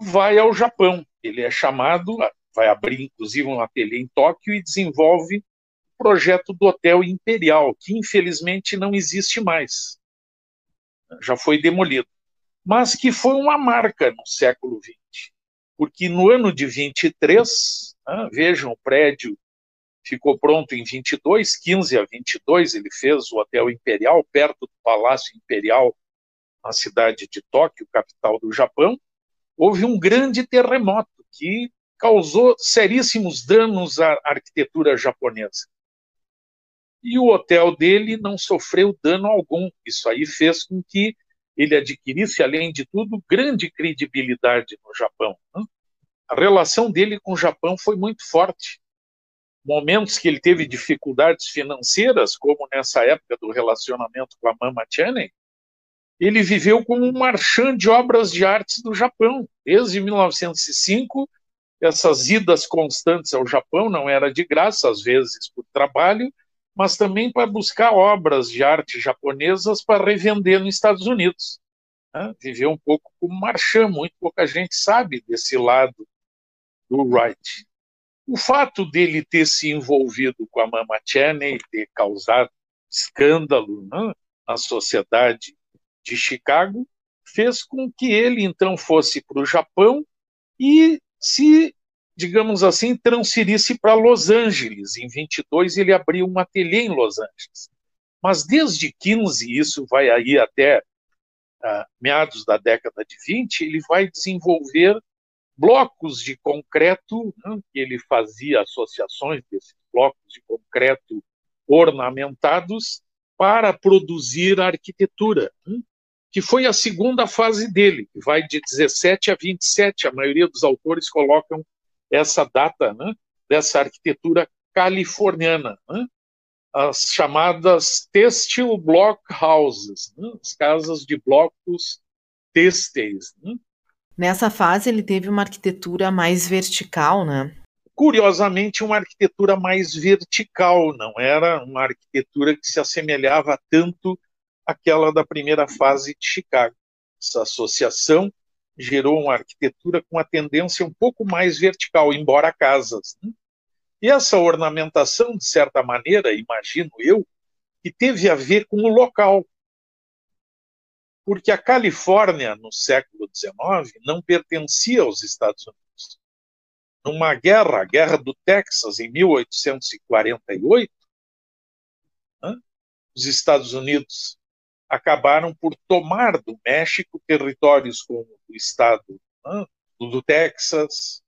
vai ao Japão. Ele é chamado, vai abrir, inclusive, um ateliê em Tóquio e desenvolve o projeto do Hotel Imperial, que, infelizmente, não existe mais. Já foi demolido. Mas que foi uma marca no século XX. Porque no ano de 23, vejam, o prédio ficou pronto em 22, 15 a 22, ele fez o Hotel Imperial, perto do Palácio Imperial, na cidade de Tóquio, capital do Japão. Houve um grande terremoto que causou seríssimos danos à arquitetura japonesa. E o hotel dele não sofreu dano algum. Isso aí fez com que ele adquirisse, além de tudo, grande credibilidade no Japão. A relação dele com o Japão foi muito forte. Momentos que ele teve dificuldades financeiras, como nessa época do relacionamento com a Mamah Cheney, ele viveu como um marchand de obras de artes do Japão. Desde 1905, essas idas constantes ao Japão não era de graça, às vezes por trabalho, mas também para buscar obras de arte japonesas para revender nos Estados Unidos. Viveu um pouco como marchand, muito pouca gente sabe desse lado do Wright. O fato dele ter se envolvido com a Mamah Cheney, ter causado escândalo, né, na sociedade de Chicago, fez com que ele, então, fosse para o Japão e se, digamos assim, transferisse para Los Angeles. Em 22, ele abriu um ateliê em Los Angeles. Mas desde 15, isso vai aí até meados da década de 20, ele vai desenvolver blocos de concreto, né, que ele fazia associações desses blocos de concreto ornamentados para produzir a arquitetura, né, que foi a segunda fase dele, que vai de 17 a 27. A maioria dos autores colocam essa data, né, dessa arquitetura californiana, né, as chamadas textile block houses, né, as casas de blocos têxteis, né. Nessa fase ele teve uma arquitetura mais vertical, né? Curiosamente, uma arquitetura mais vertical, não era uma arquitetura que se assemelhava tanto àquela da primeira fase de Chicago. Essa associação gerou uma arquitetura com uma tendência um pouco mais vertical, embora casas, né? E essa ornamentação, de certa maneira, imagino eu, que teve a ver com o local. Porque a Califórnia, no século XIX, não pertencia aos Estados Unidos. Numa guerra, a Guerra do Texas, em 1848, né, os Estados Unidos acabaram por tomar do México territórios como o estado, né, do Texas,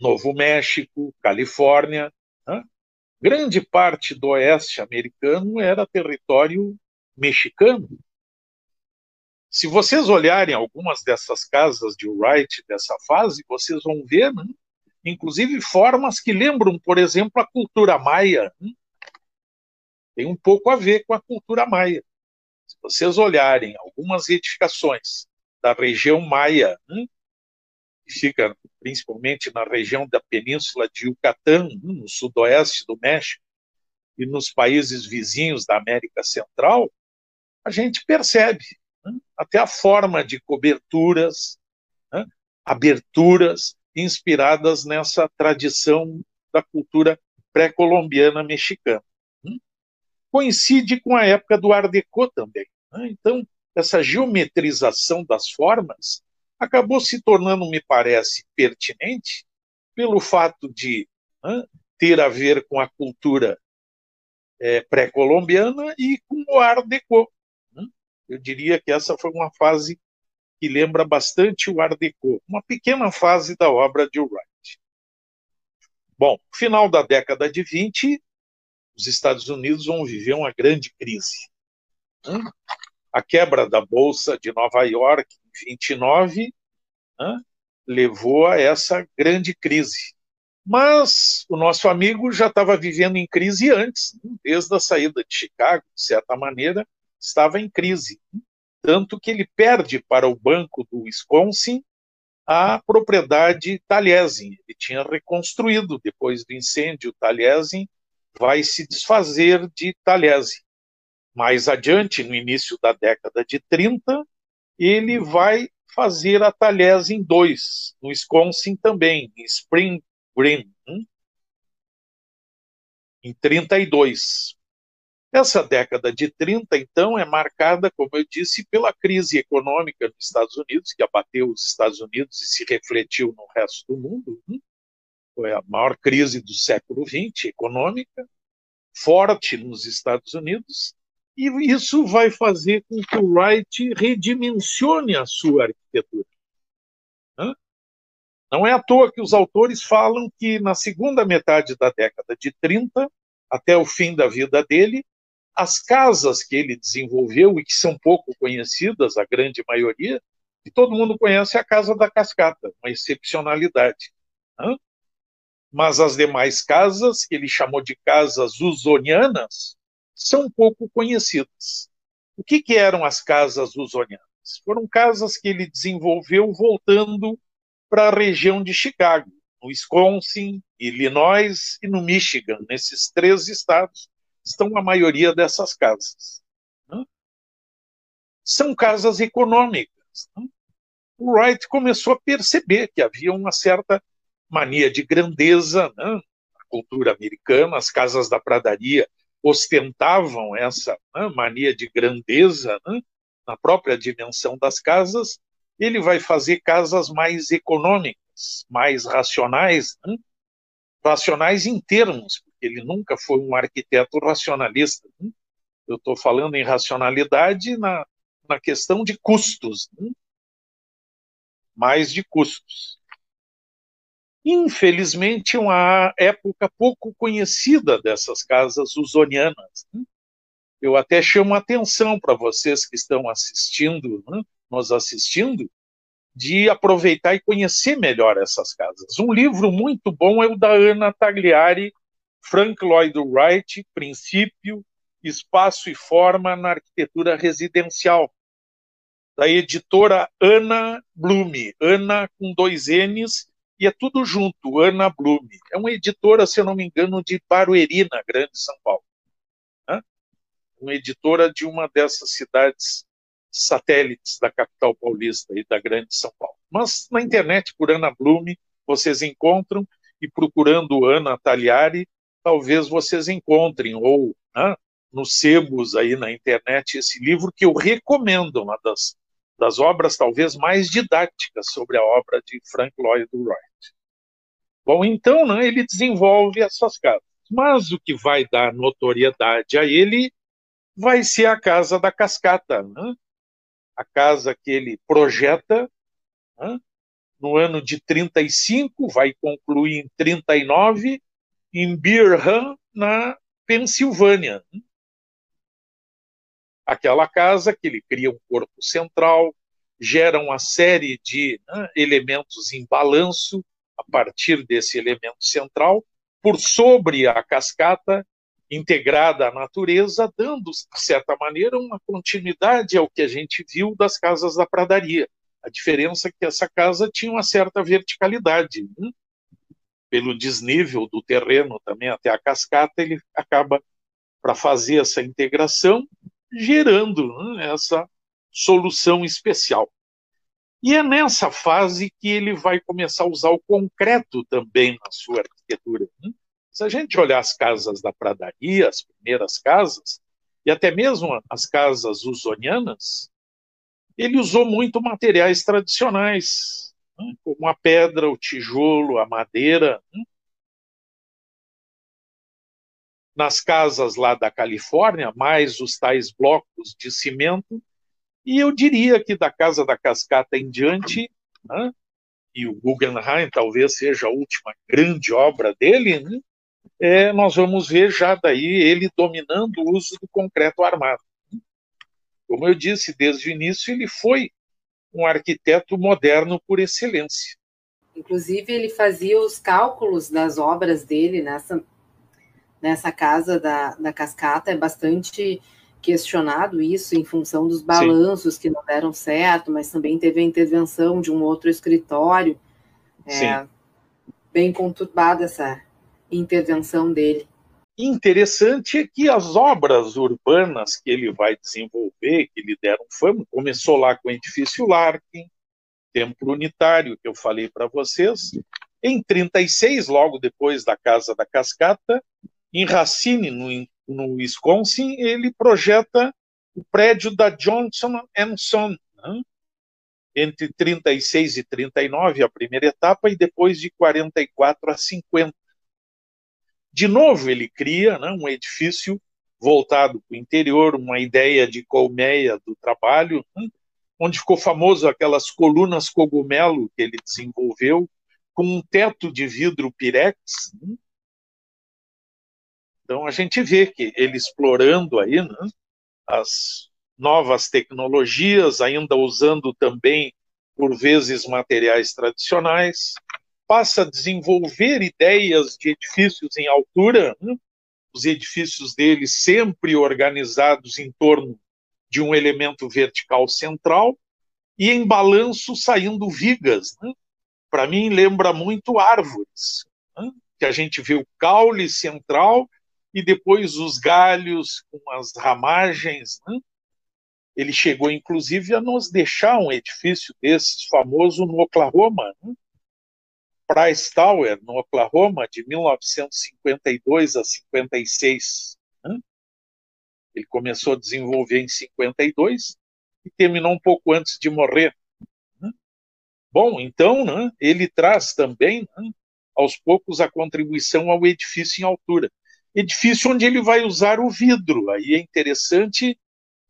Novo México, Califórnia. Né. Grande parte do oeste americano era território mexicano. Se vocês olharem algumas dessas casas de Wright dessa fase, vocês vão ver, né, inclusive, formas que lembram, por exemplo, a cultura maia. Né? Tem um pouco a ver com a cultura maia. Se vocês olharem algumas edificações da região maia, né, que fica principalmente na região da Península de Yucatán, né, no sudoeste do México, e nos países vizinhos da América Central, a gente percebe, né, até a forma de coberturas, né, aberturas inspiradas nessa tradição da cultura pré-colombiana mexicana. Né. Coincide com a época do Art Deco também, né. Então, essa geometrização das formas acabou se tornando, me parece, pertinente pelo fato de, né, ter a ver com a cultura pré-colombiana e com o Art Deco. Eu diria que essa foi uma fase que lembra bastante o Art Deco, uma pequena fase da obra de Wright. Bom, no final da década de 20, os Estados Unidos vão viver uma grande crise. a quebra da Bolsa de Nova York em 1929, né, levou a essa grande crise. Mas o nosso amigo já estava vivendo em crise antes, né, desde a saída de Chicago, de certa maneira, estava em crise. Né, tanto que ele perde para o Banco do Wisconsin a propriedade Taliesin. Ele tinha reconstruído, depois do incêndio, Taliesin vai se desfazer de Taliesin. Mais adiante, no início da década de 30, ele vai fazer a Taliesin 2, no Wisconsin também, em Spring Green, em 32. Essa década de 30, então, é marcada, como eu disse, pela crise econômica dos Estados Unidos, que abateu os Estados Unidos e se refletiu no resto do mundo. Foi a maior crise do século XX, econômica, forte nos Estados Unidos. E isso vai fazer com que o Wright redimensione a sua arquitetura. Não é à toa que os autores falam que, na segunda metade da década de 30, até o fim da vida dele, as casas que ele desenvolveu e que são pouco conhecidas, a grande maioria, que todo mundo conhece, é a Casa da Cascata, uma excepcionalidade. Mas as demais casas, que ele chamou de casas usonianas, são pouco conhecidas. O que eram as casas usonianas? Foram casas que ele desenvolveu voltando para a região de Chicago, no Wisconsin, Illinois e no Michigan. Nesses três estados estão a maioria dessas casas. São casas econômicas. O Wright começou a perceber que havia uma certa mania de grandeza na cultura americana. As casas da pradaria ostentavam essa mania de grandeza na própria dimensão das casas. Ele vai fazer casas mais econômicas, mais racionais, racionais em termos, porque ele nunca foi um arquiteto racionalista. Eu estou falando em racionalidade na questão de custos, mais de custos. Infelizmente, uma época pouco conhecida dessas casas usonianas. Eu até chamo a atenção para vocês que estão assistindo, nós assistindo, de aproveitar e conhecer melhor essas casas. Um livro muito bom é o da Ana Tagliari, Frank Lloyd Wright, Princípio, Espaço e Forma na Arquitetura Residencial, da editora Ana Blume, Ana com 2 N's, e é tudo junto, Ana Blume. É uma editora, se eu não me engano, de Barueri, na Grande São Paulo. Uma editora de uma dessas cidades satélites da capital paulista e da Grande São Paulo. Mas na internet, por Ana Blume, vocês encontram, e procurando Ana Tagliari, talvez vocês encontrem, ou nos sebos aí na internet, esse livro que eu recomendo, uma das obras talvez mais didáticas sobre a obra de Frank Lloyd Wright. Bom, então, né, ele desenvolve essas casas. Mas o que vai dar notoriedade a ele vai ser a Casa da Cascata, a casa que ele projeta, no ano de 35, vai concluir em 39, em Birmingham, na Pensilvânia. Aquela casa que ele cria um corpo central, gera uma série de elementos em balanço a partir desse elemento central, por sobre a cascata, integrada à natureza, dando, de certa maneira, uma continuidade ao que a gente viu das casas da pradaria. A diferença é que essa casa tinha uma certa verticalidade. Pelo desnível do terreno também até a cascata, ele acaba, para fazer essa integração, gerando essa solução especial. E é nessa fase que ele vai começar a usar o concreto também na sua arquitetura. Se a gente olhar as casas da pradaria, as primeiras casas, e até mesmo as casas usonianas, ele usou muito materiais tradicionais, como a pedra, o tijolo, a madeira. Nas casas lá da Califórnia, mais os tais blocos de cimento, e eu diria que da Casa da Cascata em diante, e o Guggenheim talvez seja a última grande obra dele, nós vamos ver já daí ele dominando o uso do concreto armado. Como eu disse desde o início, ele foi um arquiteto moderno por excelência. Inclusive, ele fazia os cálculos das obras dele nessa casa da Cascata. É bastante questionado isso em função dos balanços que não deram certo, mas também teve a intervenção de um outro escritório. É, bem conturbada essa intervenção dele. Interessante é que as obras urbanas que ele vai desenvolver, que lhe deram fama, começou lá com o edifício Larkin, Templo Unitário, que eu falei para vocês, em 1936, logo depois da Casa da Cascata, em Racine, no Wisconsin, ele projeta o prédio da Johnson & Son, né? Entre 1936 e 1939, a primeira etapa, e depois de 1944 a 1950. De novo, ele cria, né, um edifício voltado para o interior, uma ideia de colmeia do trabalho, né, onde ficou famoso aquelas colunas cogumelo que ele desenvolveu, com um teto de vidro pirex. Né. Então, a gente vê que ele explorando aí, né, as novas tecnologias, ainda usando também, por vezes, materiais tradicionais, passa a desenvolver ideias de edifícios em altura, né? Os edifícios dele sempre organizados em torno de um elemento vertical central e em balanço saindo vigas. Né? Para mim, lembra muito árvores, né? Que a gente vê o caule central e depois os galhos com as ramagens. Né? Ele chegou, inclusive, a nos deixar um edifício desses famoso no Oklahoma, né? Price Tower, no Oklahoma, de 1952 a 1956. Né? Ele começou a desenvolver em 1952 e terminou um pouco antes de morrer. Né? Bom, então, né, ele traz também, né, aos poucos, a contribuição ao edifício em altura. Edifício onde ele vai usar o vidro. Aí é interessante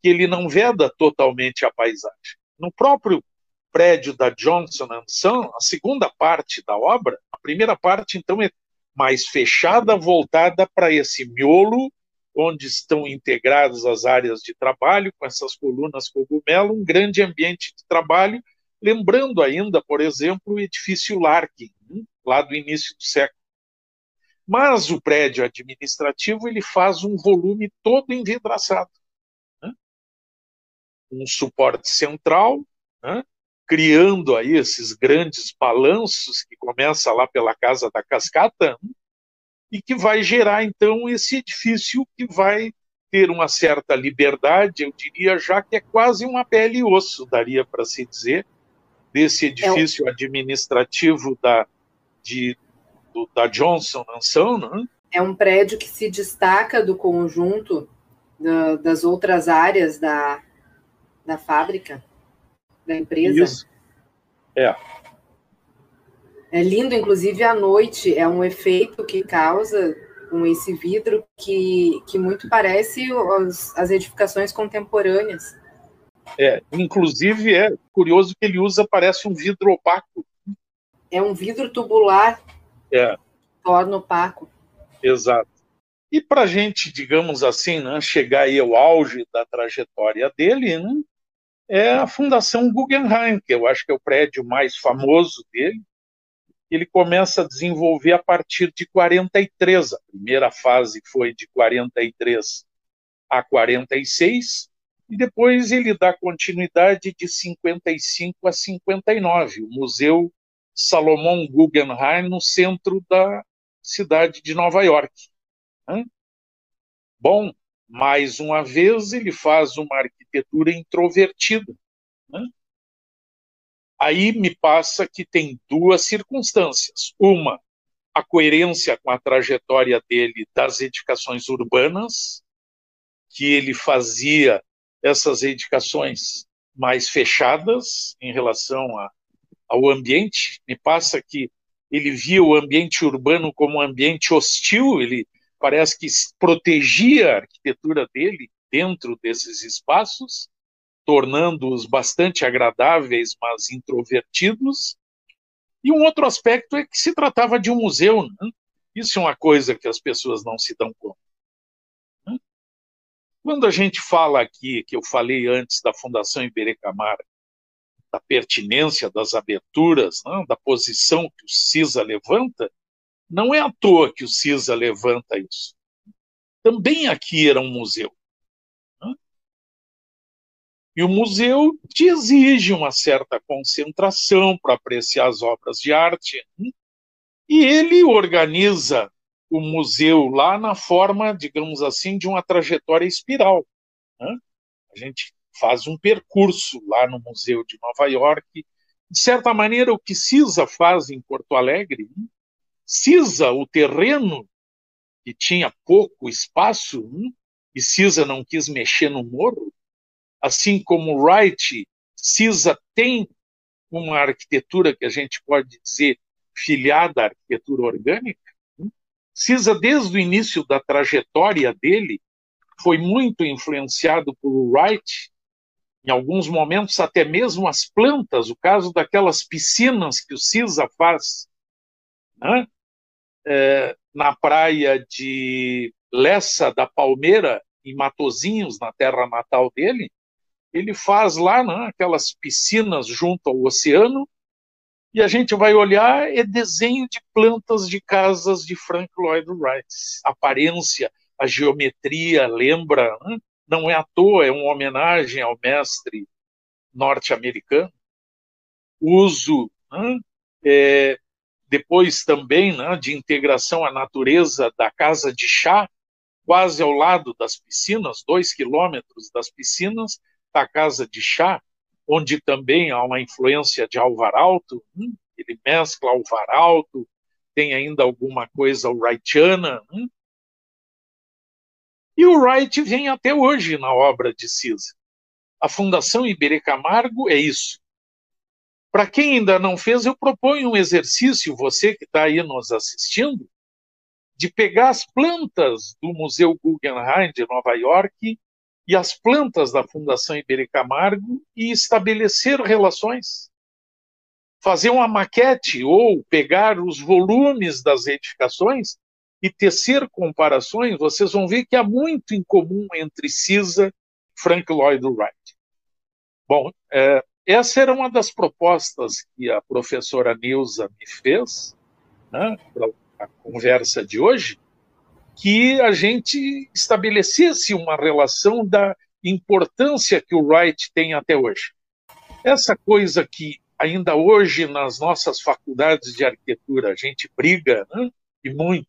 que ele não veda totalmente a paisagem. No próprio prédio da Johnson & Son, a segunda parte da obra, a primeira parte, então, é mais fechada, voltada para esse miolo, onde estão integradas as áreas de trabalho, com essas colunas cogumelo, um grande ambiente de trabalho, lembrando ainda, por exemplo, o edifício Larkin, lá do início do século. Mas o prédio administrativo, ele faz um volume todo envidraçado. Né? Um suporte central, né? Criando aí esses grandes balanços que começa lá pela Casa da Cascata, né? E que vai gerar, então, esse edifício que vai ter uma certa liberdade, eu diria já que é quase uma pele e osso, daria para se dizer, desse edifício administrativo da Johnson & Son. Né? É um prédio que se destaca do conjunto das outras áreas da fábrica, da empresa. Isso. É lindo, inclusive, à noite. É um efeito que causa com esse vidro que muito parece as edificações contemporâneas. É, inclusive, é curioso que ele usa, parece um vidro opaco. É um vidro tubular. É. Torna opaco. Exato. E para a gente, digamos assim, né, chegar aí ao auge da trajetória dele, né, é a Fundação Guggenheim, que eu acho que é o prédio mais famoso dele. Ele começa a desenvolver a partir de 1943. A primeira fase foi de 1943 a 1946, e depois ele dá continuidade de 1955 a 1959, o Museu Salomão Guggenheim, no centro da cidade de Nova York. Bom, mais uma vez, ele faz uma arquitetura introvertida. Né? Aí me passa que tem duas circunstâncias. Uma, a coerência com a trajetória dele das edificações urbanas, que ele fazia essas edificações mais fechadas em relação ao ambiente. Me passa que ele via o ambiente urbano como um ambiente hostil, ele parece que protegia a arquitetura dele dentro desses espaços, tornando-os bastante agradáveis, mas introvertidos. E um outro aspecto é que se tratava de um museu. Né? Isso é uma coisa que as pessoas não se dão conta. Né? Quando a gente fala aqui, que eu falei antes da Fundação Iberê Camargo, da pertinência das aberturas, não, da posição que o Siza levanta, não é à toa que o Siza levanta isso. Também aqui era um museu. Não? E o museu te exige uma certa concentração para apreciar as obras de arte. Não? E ele organiza o museu lá na forma, digamos assim, de uma trajetória espiral. Né? A gente faz um percurso lá no Museu de Nova York. De certa maneira, o que Siza faz em Porto Alegre, né? Siza, o terreno, que tinha pouco espaço, né? E Siza não quis mexer no morro, assim como Wright, Siza tem uma arquitetura que a gente pode dizer filiada à arquitetura orgânica. Siza, desde o início da trajetória dele, foi muito influenciado por Wright, em alguns momentos até mesmo as plantas, o caso daquelas piscinas que o Siza faz, né? Na praia de Leça da Palmeira, em Matozinhos, na terra natal dele, ele faz lá, né, aquelas piscinas junto ao oceano, e a gente vai olhar, é desenho de plantas de casas de Frank Lloyd Wright. A aparência, a geometria, lembra, né? Não é à toa, é uma homenagem ao mestre norte-americano. Uso, né? Depois também, né, de integração à natureza da casa de chá, quase ao lado das piscinas, 2 quilômetros das piscinas, da casa de chá, onde também há uma influência de Alvaralto, ele mescla Alvaralto, tem ainda alguma coisa wrightiana. E o Wright vem até hoje na obra de Siza. A Fundação Iberê Camargo é isso. Para quem ainda não fez, eu proponho um exercício, você que está aí nos assistindo, de pegar as plantas do Museu Guggenheim de Nova York e as plantas da Fundação Iberê Camargo e estabelecer relações. Fazer uma maquete ou pegar os volumes das edificações e tecer comparações, vocês vão ver que há muito em comum entre Siza e Frank Lloyd Wright. Bom, essa era uma das propostas que a professora Nilza me fez, né, para a conversa de hoje, que a gente estabelecesse uma relação da importância que o Wright tem até hoje. Essa coisa que ainda hoje nas nossas faculdades de arquitetura a gente briga, né, e muito,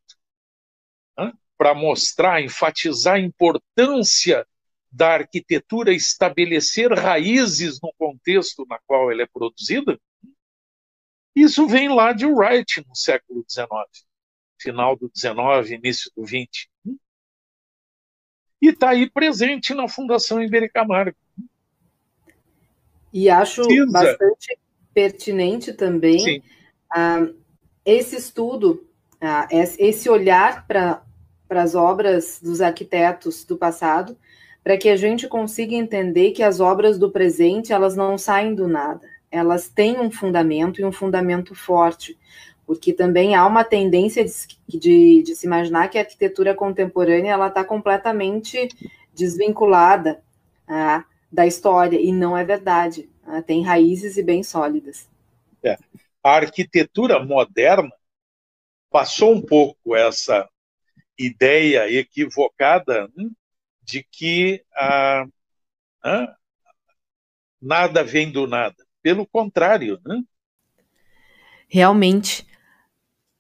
né, para mostrar, enfatizar a importância da arquitetura estabelecer raízes no contexto na qual ela é produzida, isso vem lá de Wright no século XIX. Final do 19, início do 20. E está aí presente na Fundação Iberê Camargo. E acho bastante pertinente também esse estudo, esse olhar para as obras dos arquitetos do passado, para que a gente consiga entender que as obras do presente elas não saem do nada. Elas têm um fundamento e um fundamento forte. Porque também há uma tendência de se imaginar que a arquitetura contemporânea ela está completamente desvinculada da história, e não é verdade. Tem raízes e bem sólidas. A arquitetura moderna passou um pouco essa ideia equivocada, né, de que nada vem do nada. Pelo contrário, né? Realmente,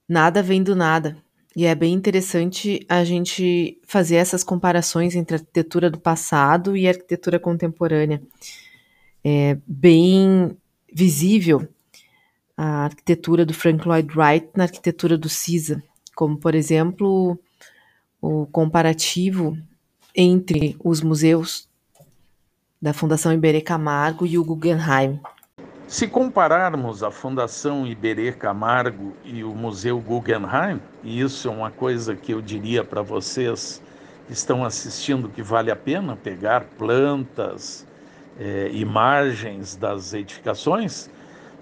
nada vem do nada, e é bem interessante a gente fazer essas comparações entre a arquitetura do passado e a arquitetura contemporânea. É bem visível a arquitetura do Frank Lloyd Wright na arquitetura do Siza, como, por exemplo, o comparativo entre os museus da Fundação Iberê Camargo e o Guggenheim. Se compararmos a Fundação Iberê Camargo e o Museu Guggenheim, e isso é uma coisa que eu diria para vocês que estão assistindo que vale a pena pegar plantas, imagens das edificações,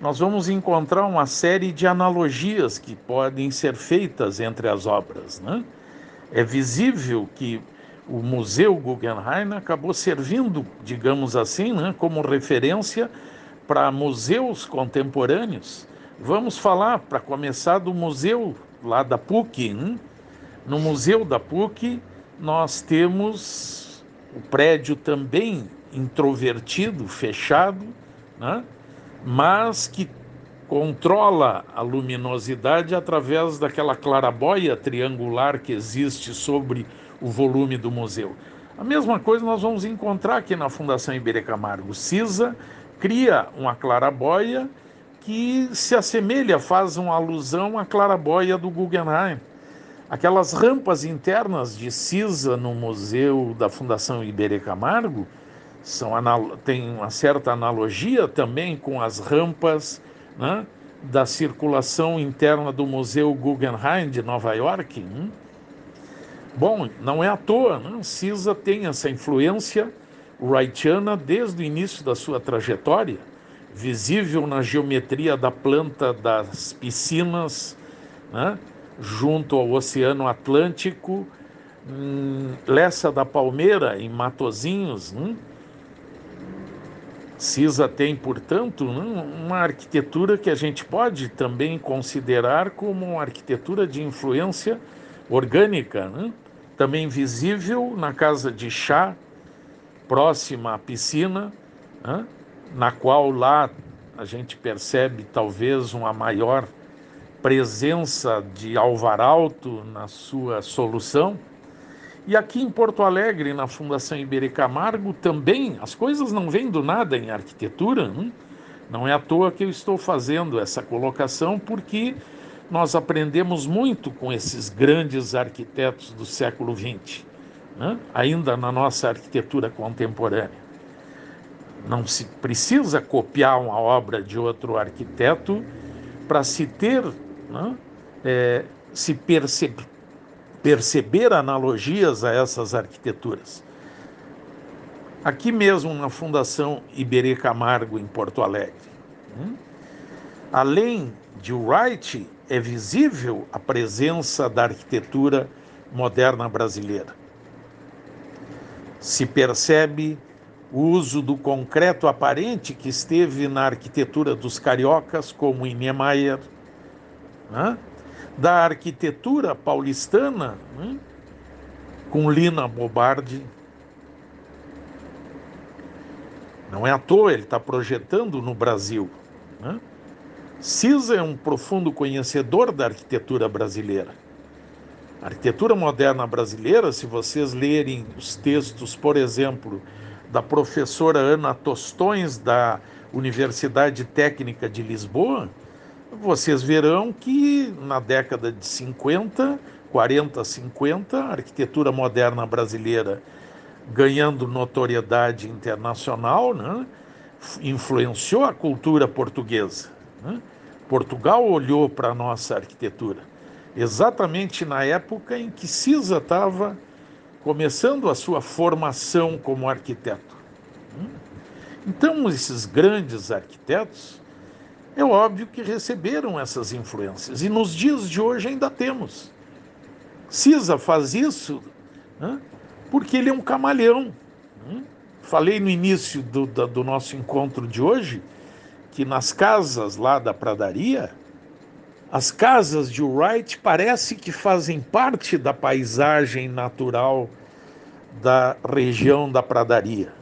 nós vamos encontrar uma série de analogias que podem ser feitas entre as obras, né? É visível que o Museu Guggenheim acabou servindo, digamos assim, né, como referência para museus contemporâneos. Vamos falar, para começar, do museu lá da PUC. Né? No museu da PUC, nós temos o prédio também introvertido, fechado, né, mas que controla a luminosidade através daquela clarabóia triangular que existe sobre o volume do museu. A mesma coisa nós vamos encontrar aqui na Fundação Iberê Camargo. Siza cria uma clarabóia que se assemelha, faz uma alusão à clarabóia do Guggenheim. Aquelas rampas internas de Siza no museu da Fundação Iberê Camargo tem uma certa analogia também com as rampas, né, da circulação interna do Museu Guggenheim de Nova York. Hein? Bom, não é à toa, né? Siza tem essa influência wrightiana desde o início da sua trajetória, visível na geometria da planta das piscinas, né, junto ao Oceano Atlântico, Leça da Palmeira, em Matozinhos. Né? Siza tem, portanto, uma arquitetura que a gente pode também considerar como uma arquitetura de influência orgânica, né? Também visível na casa de chá, próxima à piscina, né? Na qual lá a gente percebe talvez uma maior presença de alvaralto na sua solução. E aqui em Porto Alegre, na Fundação Iberê Camargo, também as coisas não vêm do nada em arquitetura. Né? Não é à toa que eu estou fazendo essa colocação, porque nós aprendemos muito com esses grandes arquitetos do século XX, né? Ainda na nossa arquitetura contemporânea. Não se precisa copiar uma obra de outro arquiteto para se ter, né, se perceber analogias a essas arquiteturas. Aqui mesmo na Fundação Iberê Camargo, em Porto Alegre. Além de Wright, é visível a presença da arquitetura moderna brasileira. Se percebe o uso do concreto aparente que esteve na arquitetura dos cariocas, como em Niemeyer, né? Da arquitetura paulistana, né, com Lina Bobardi. Não é à toa, ele está projetando no Brasil. Né? Siza é um profundo conhecedor da arquitetura brasileira. A arquitetura moderna brasileira, se vocês lerem os textos, por exemplo, da professora Ana Tostões, da Universidade Técnica de Lisboa, vocês verão que na década de 40, 50, a arquitetura moderna brasileira, ganhando notoriedade internacional, né, influenciou a cultura portuguesa. Né? Portugal olhou para a nossa arquitetura, exatamente na época em que Siza estava começando a sua formação como arquiteto. Então, esses grandes arquitetos, é óbvio que receberam essas influências, e nos dias de hoje ainda temos. Siza faz isso, né, porque ele é um camaleão. Né? Falei no início do nosso encontro de hoje, que nas casas lá da Pradaria, as casas de Wright parece que fazem parte da paisagem natural da região da Pradaria,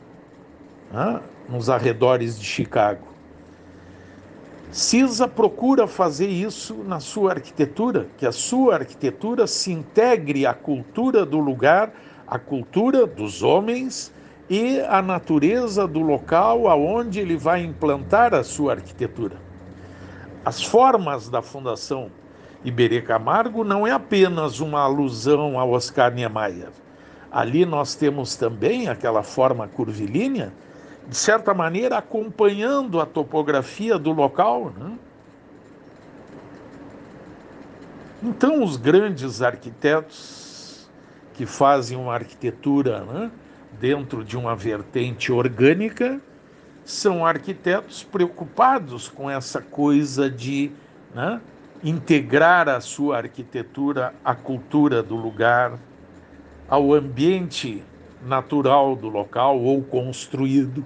né, nos arredores de Chicago. Siza procura fazer isso na sua arquitetura, que a sua arquitetura se integre à cultura do lugar, à cultura dos homens e à natureza do local aonde ele vai implantar a sua arquitetura. As formas da Fundação Iberê Camargo não é apenas uma alusão a Oscar Niemeyer. Ali nós temos também aquela forma curvilínea, de certa maneira, acompanhando a topografia do local. Né? Então, os grandes arquitetos que fazem uma arquitetura, né, dentro de uma vertente orgânica, são arquitetos preocupados com essa coisa de, né, integrar a sua arquitetura à cultura do lugar, ao ambiente natural do local ou construído,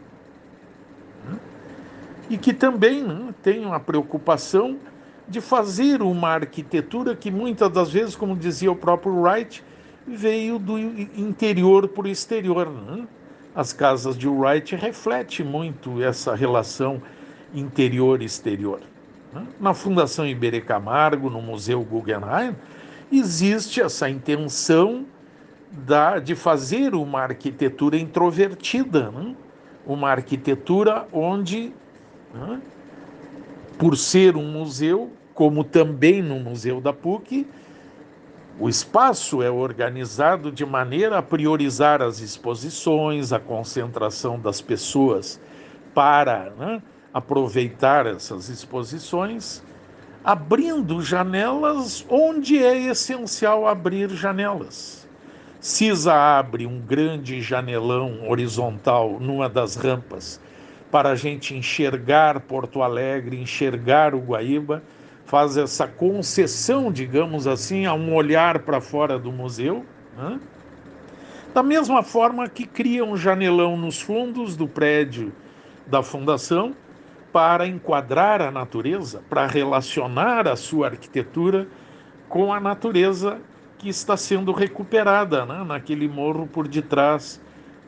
e que também tem uma preocupação de fazer uma arquitetura que muitas das vezes, como dizia o próprio Wright, veio do interior para o exterior. As casas de Wright refletem muito essa relação interior-exterior. Na Fundação Iberê Camargo, no Museu Guggenheim, existe essa intenção de fazer uma arquitetura introvertida, uma arquitetura onde, por ser um museu, como também no Museu da PUC, o espaço é organizado de maneira a priorizar as exposições, a concentração das pessoas para aproveitar essas exposições, abrindo janelas onde é essencial abrir janelas. Siza abre um grande janelão horizontal numa das rampas para a gente enxergar Porto Alegre, enxergar o Guaíba, faz essa concessão, digamos assim, a um olhar para fora do museu, da mesma forma que cria um janelão nos fundos do prédio da fundação para enquadrar a natureza, para relacionar a sua arquitetura com a natureza que está sendo recuperada naquele morro por detrás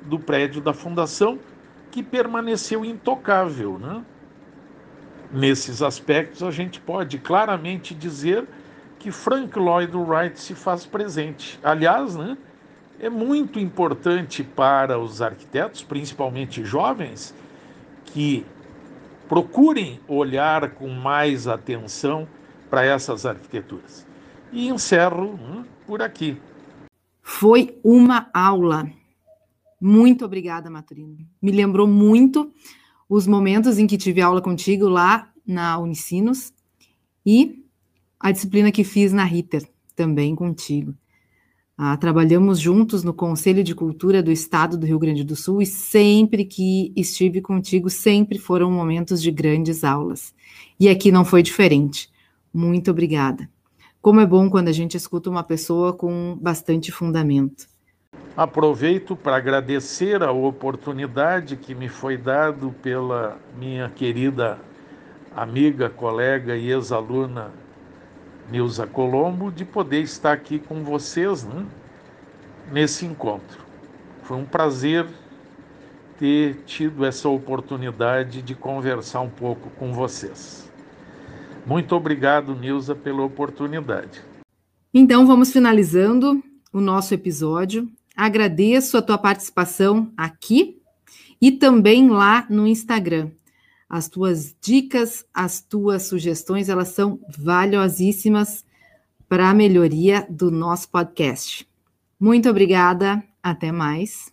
do prédio da fundação, que permaneceu intocável. Nesses aspectos, a gente pode claramente dizer que Frank Lloyd Wright se faz presente. Aliás, é muito importante para os arquitetos, principalmente jovens, que procurem olhar com mais atenção para essas arquiteturas. E encerro por aqui. Foi uma aula. Muito obrigada, Maturino. Me lembrou muito os momentos em que tive aula contigo lá na Unicinos e a disciplina que fiz na Ritter, também contigo. Trabalhamos juntos no Conselho de Cultura do Estado do Rio Grande do Sul e sempre que estive contigo, sempre foram momentos de grandes aulas. E aqui não foi diferente. Muito obrigada. Como é bom quando a gente escuta uma pessoa com bastante fundamento. Aproveito para agradecer a oportunidade que me foi dada pela minha querida amiga, colega e ex-aluna Nilza Colombo, de poder estar aqui com vocês nesse encontro. Foi um prazer ter tido essa oportunidade de conversar um pouco com vocês. Muito obrigado, Nilza, pela oportunidade. Então, vamos finalizando o nosso episódio. Agradeço a tua participação aqui e também lá no Instagram. As tuas dicas, as tuas sugestões, elas são valiosíssimas para a melhoria do nosso podcast. Muito obrigada, até mais.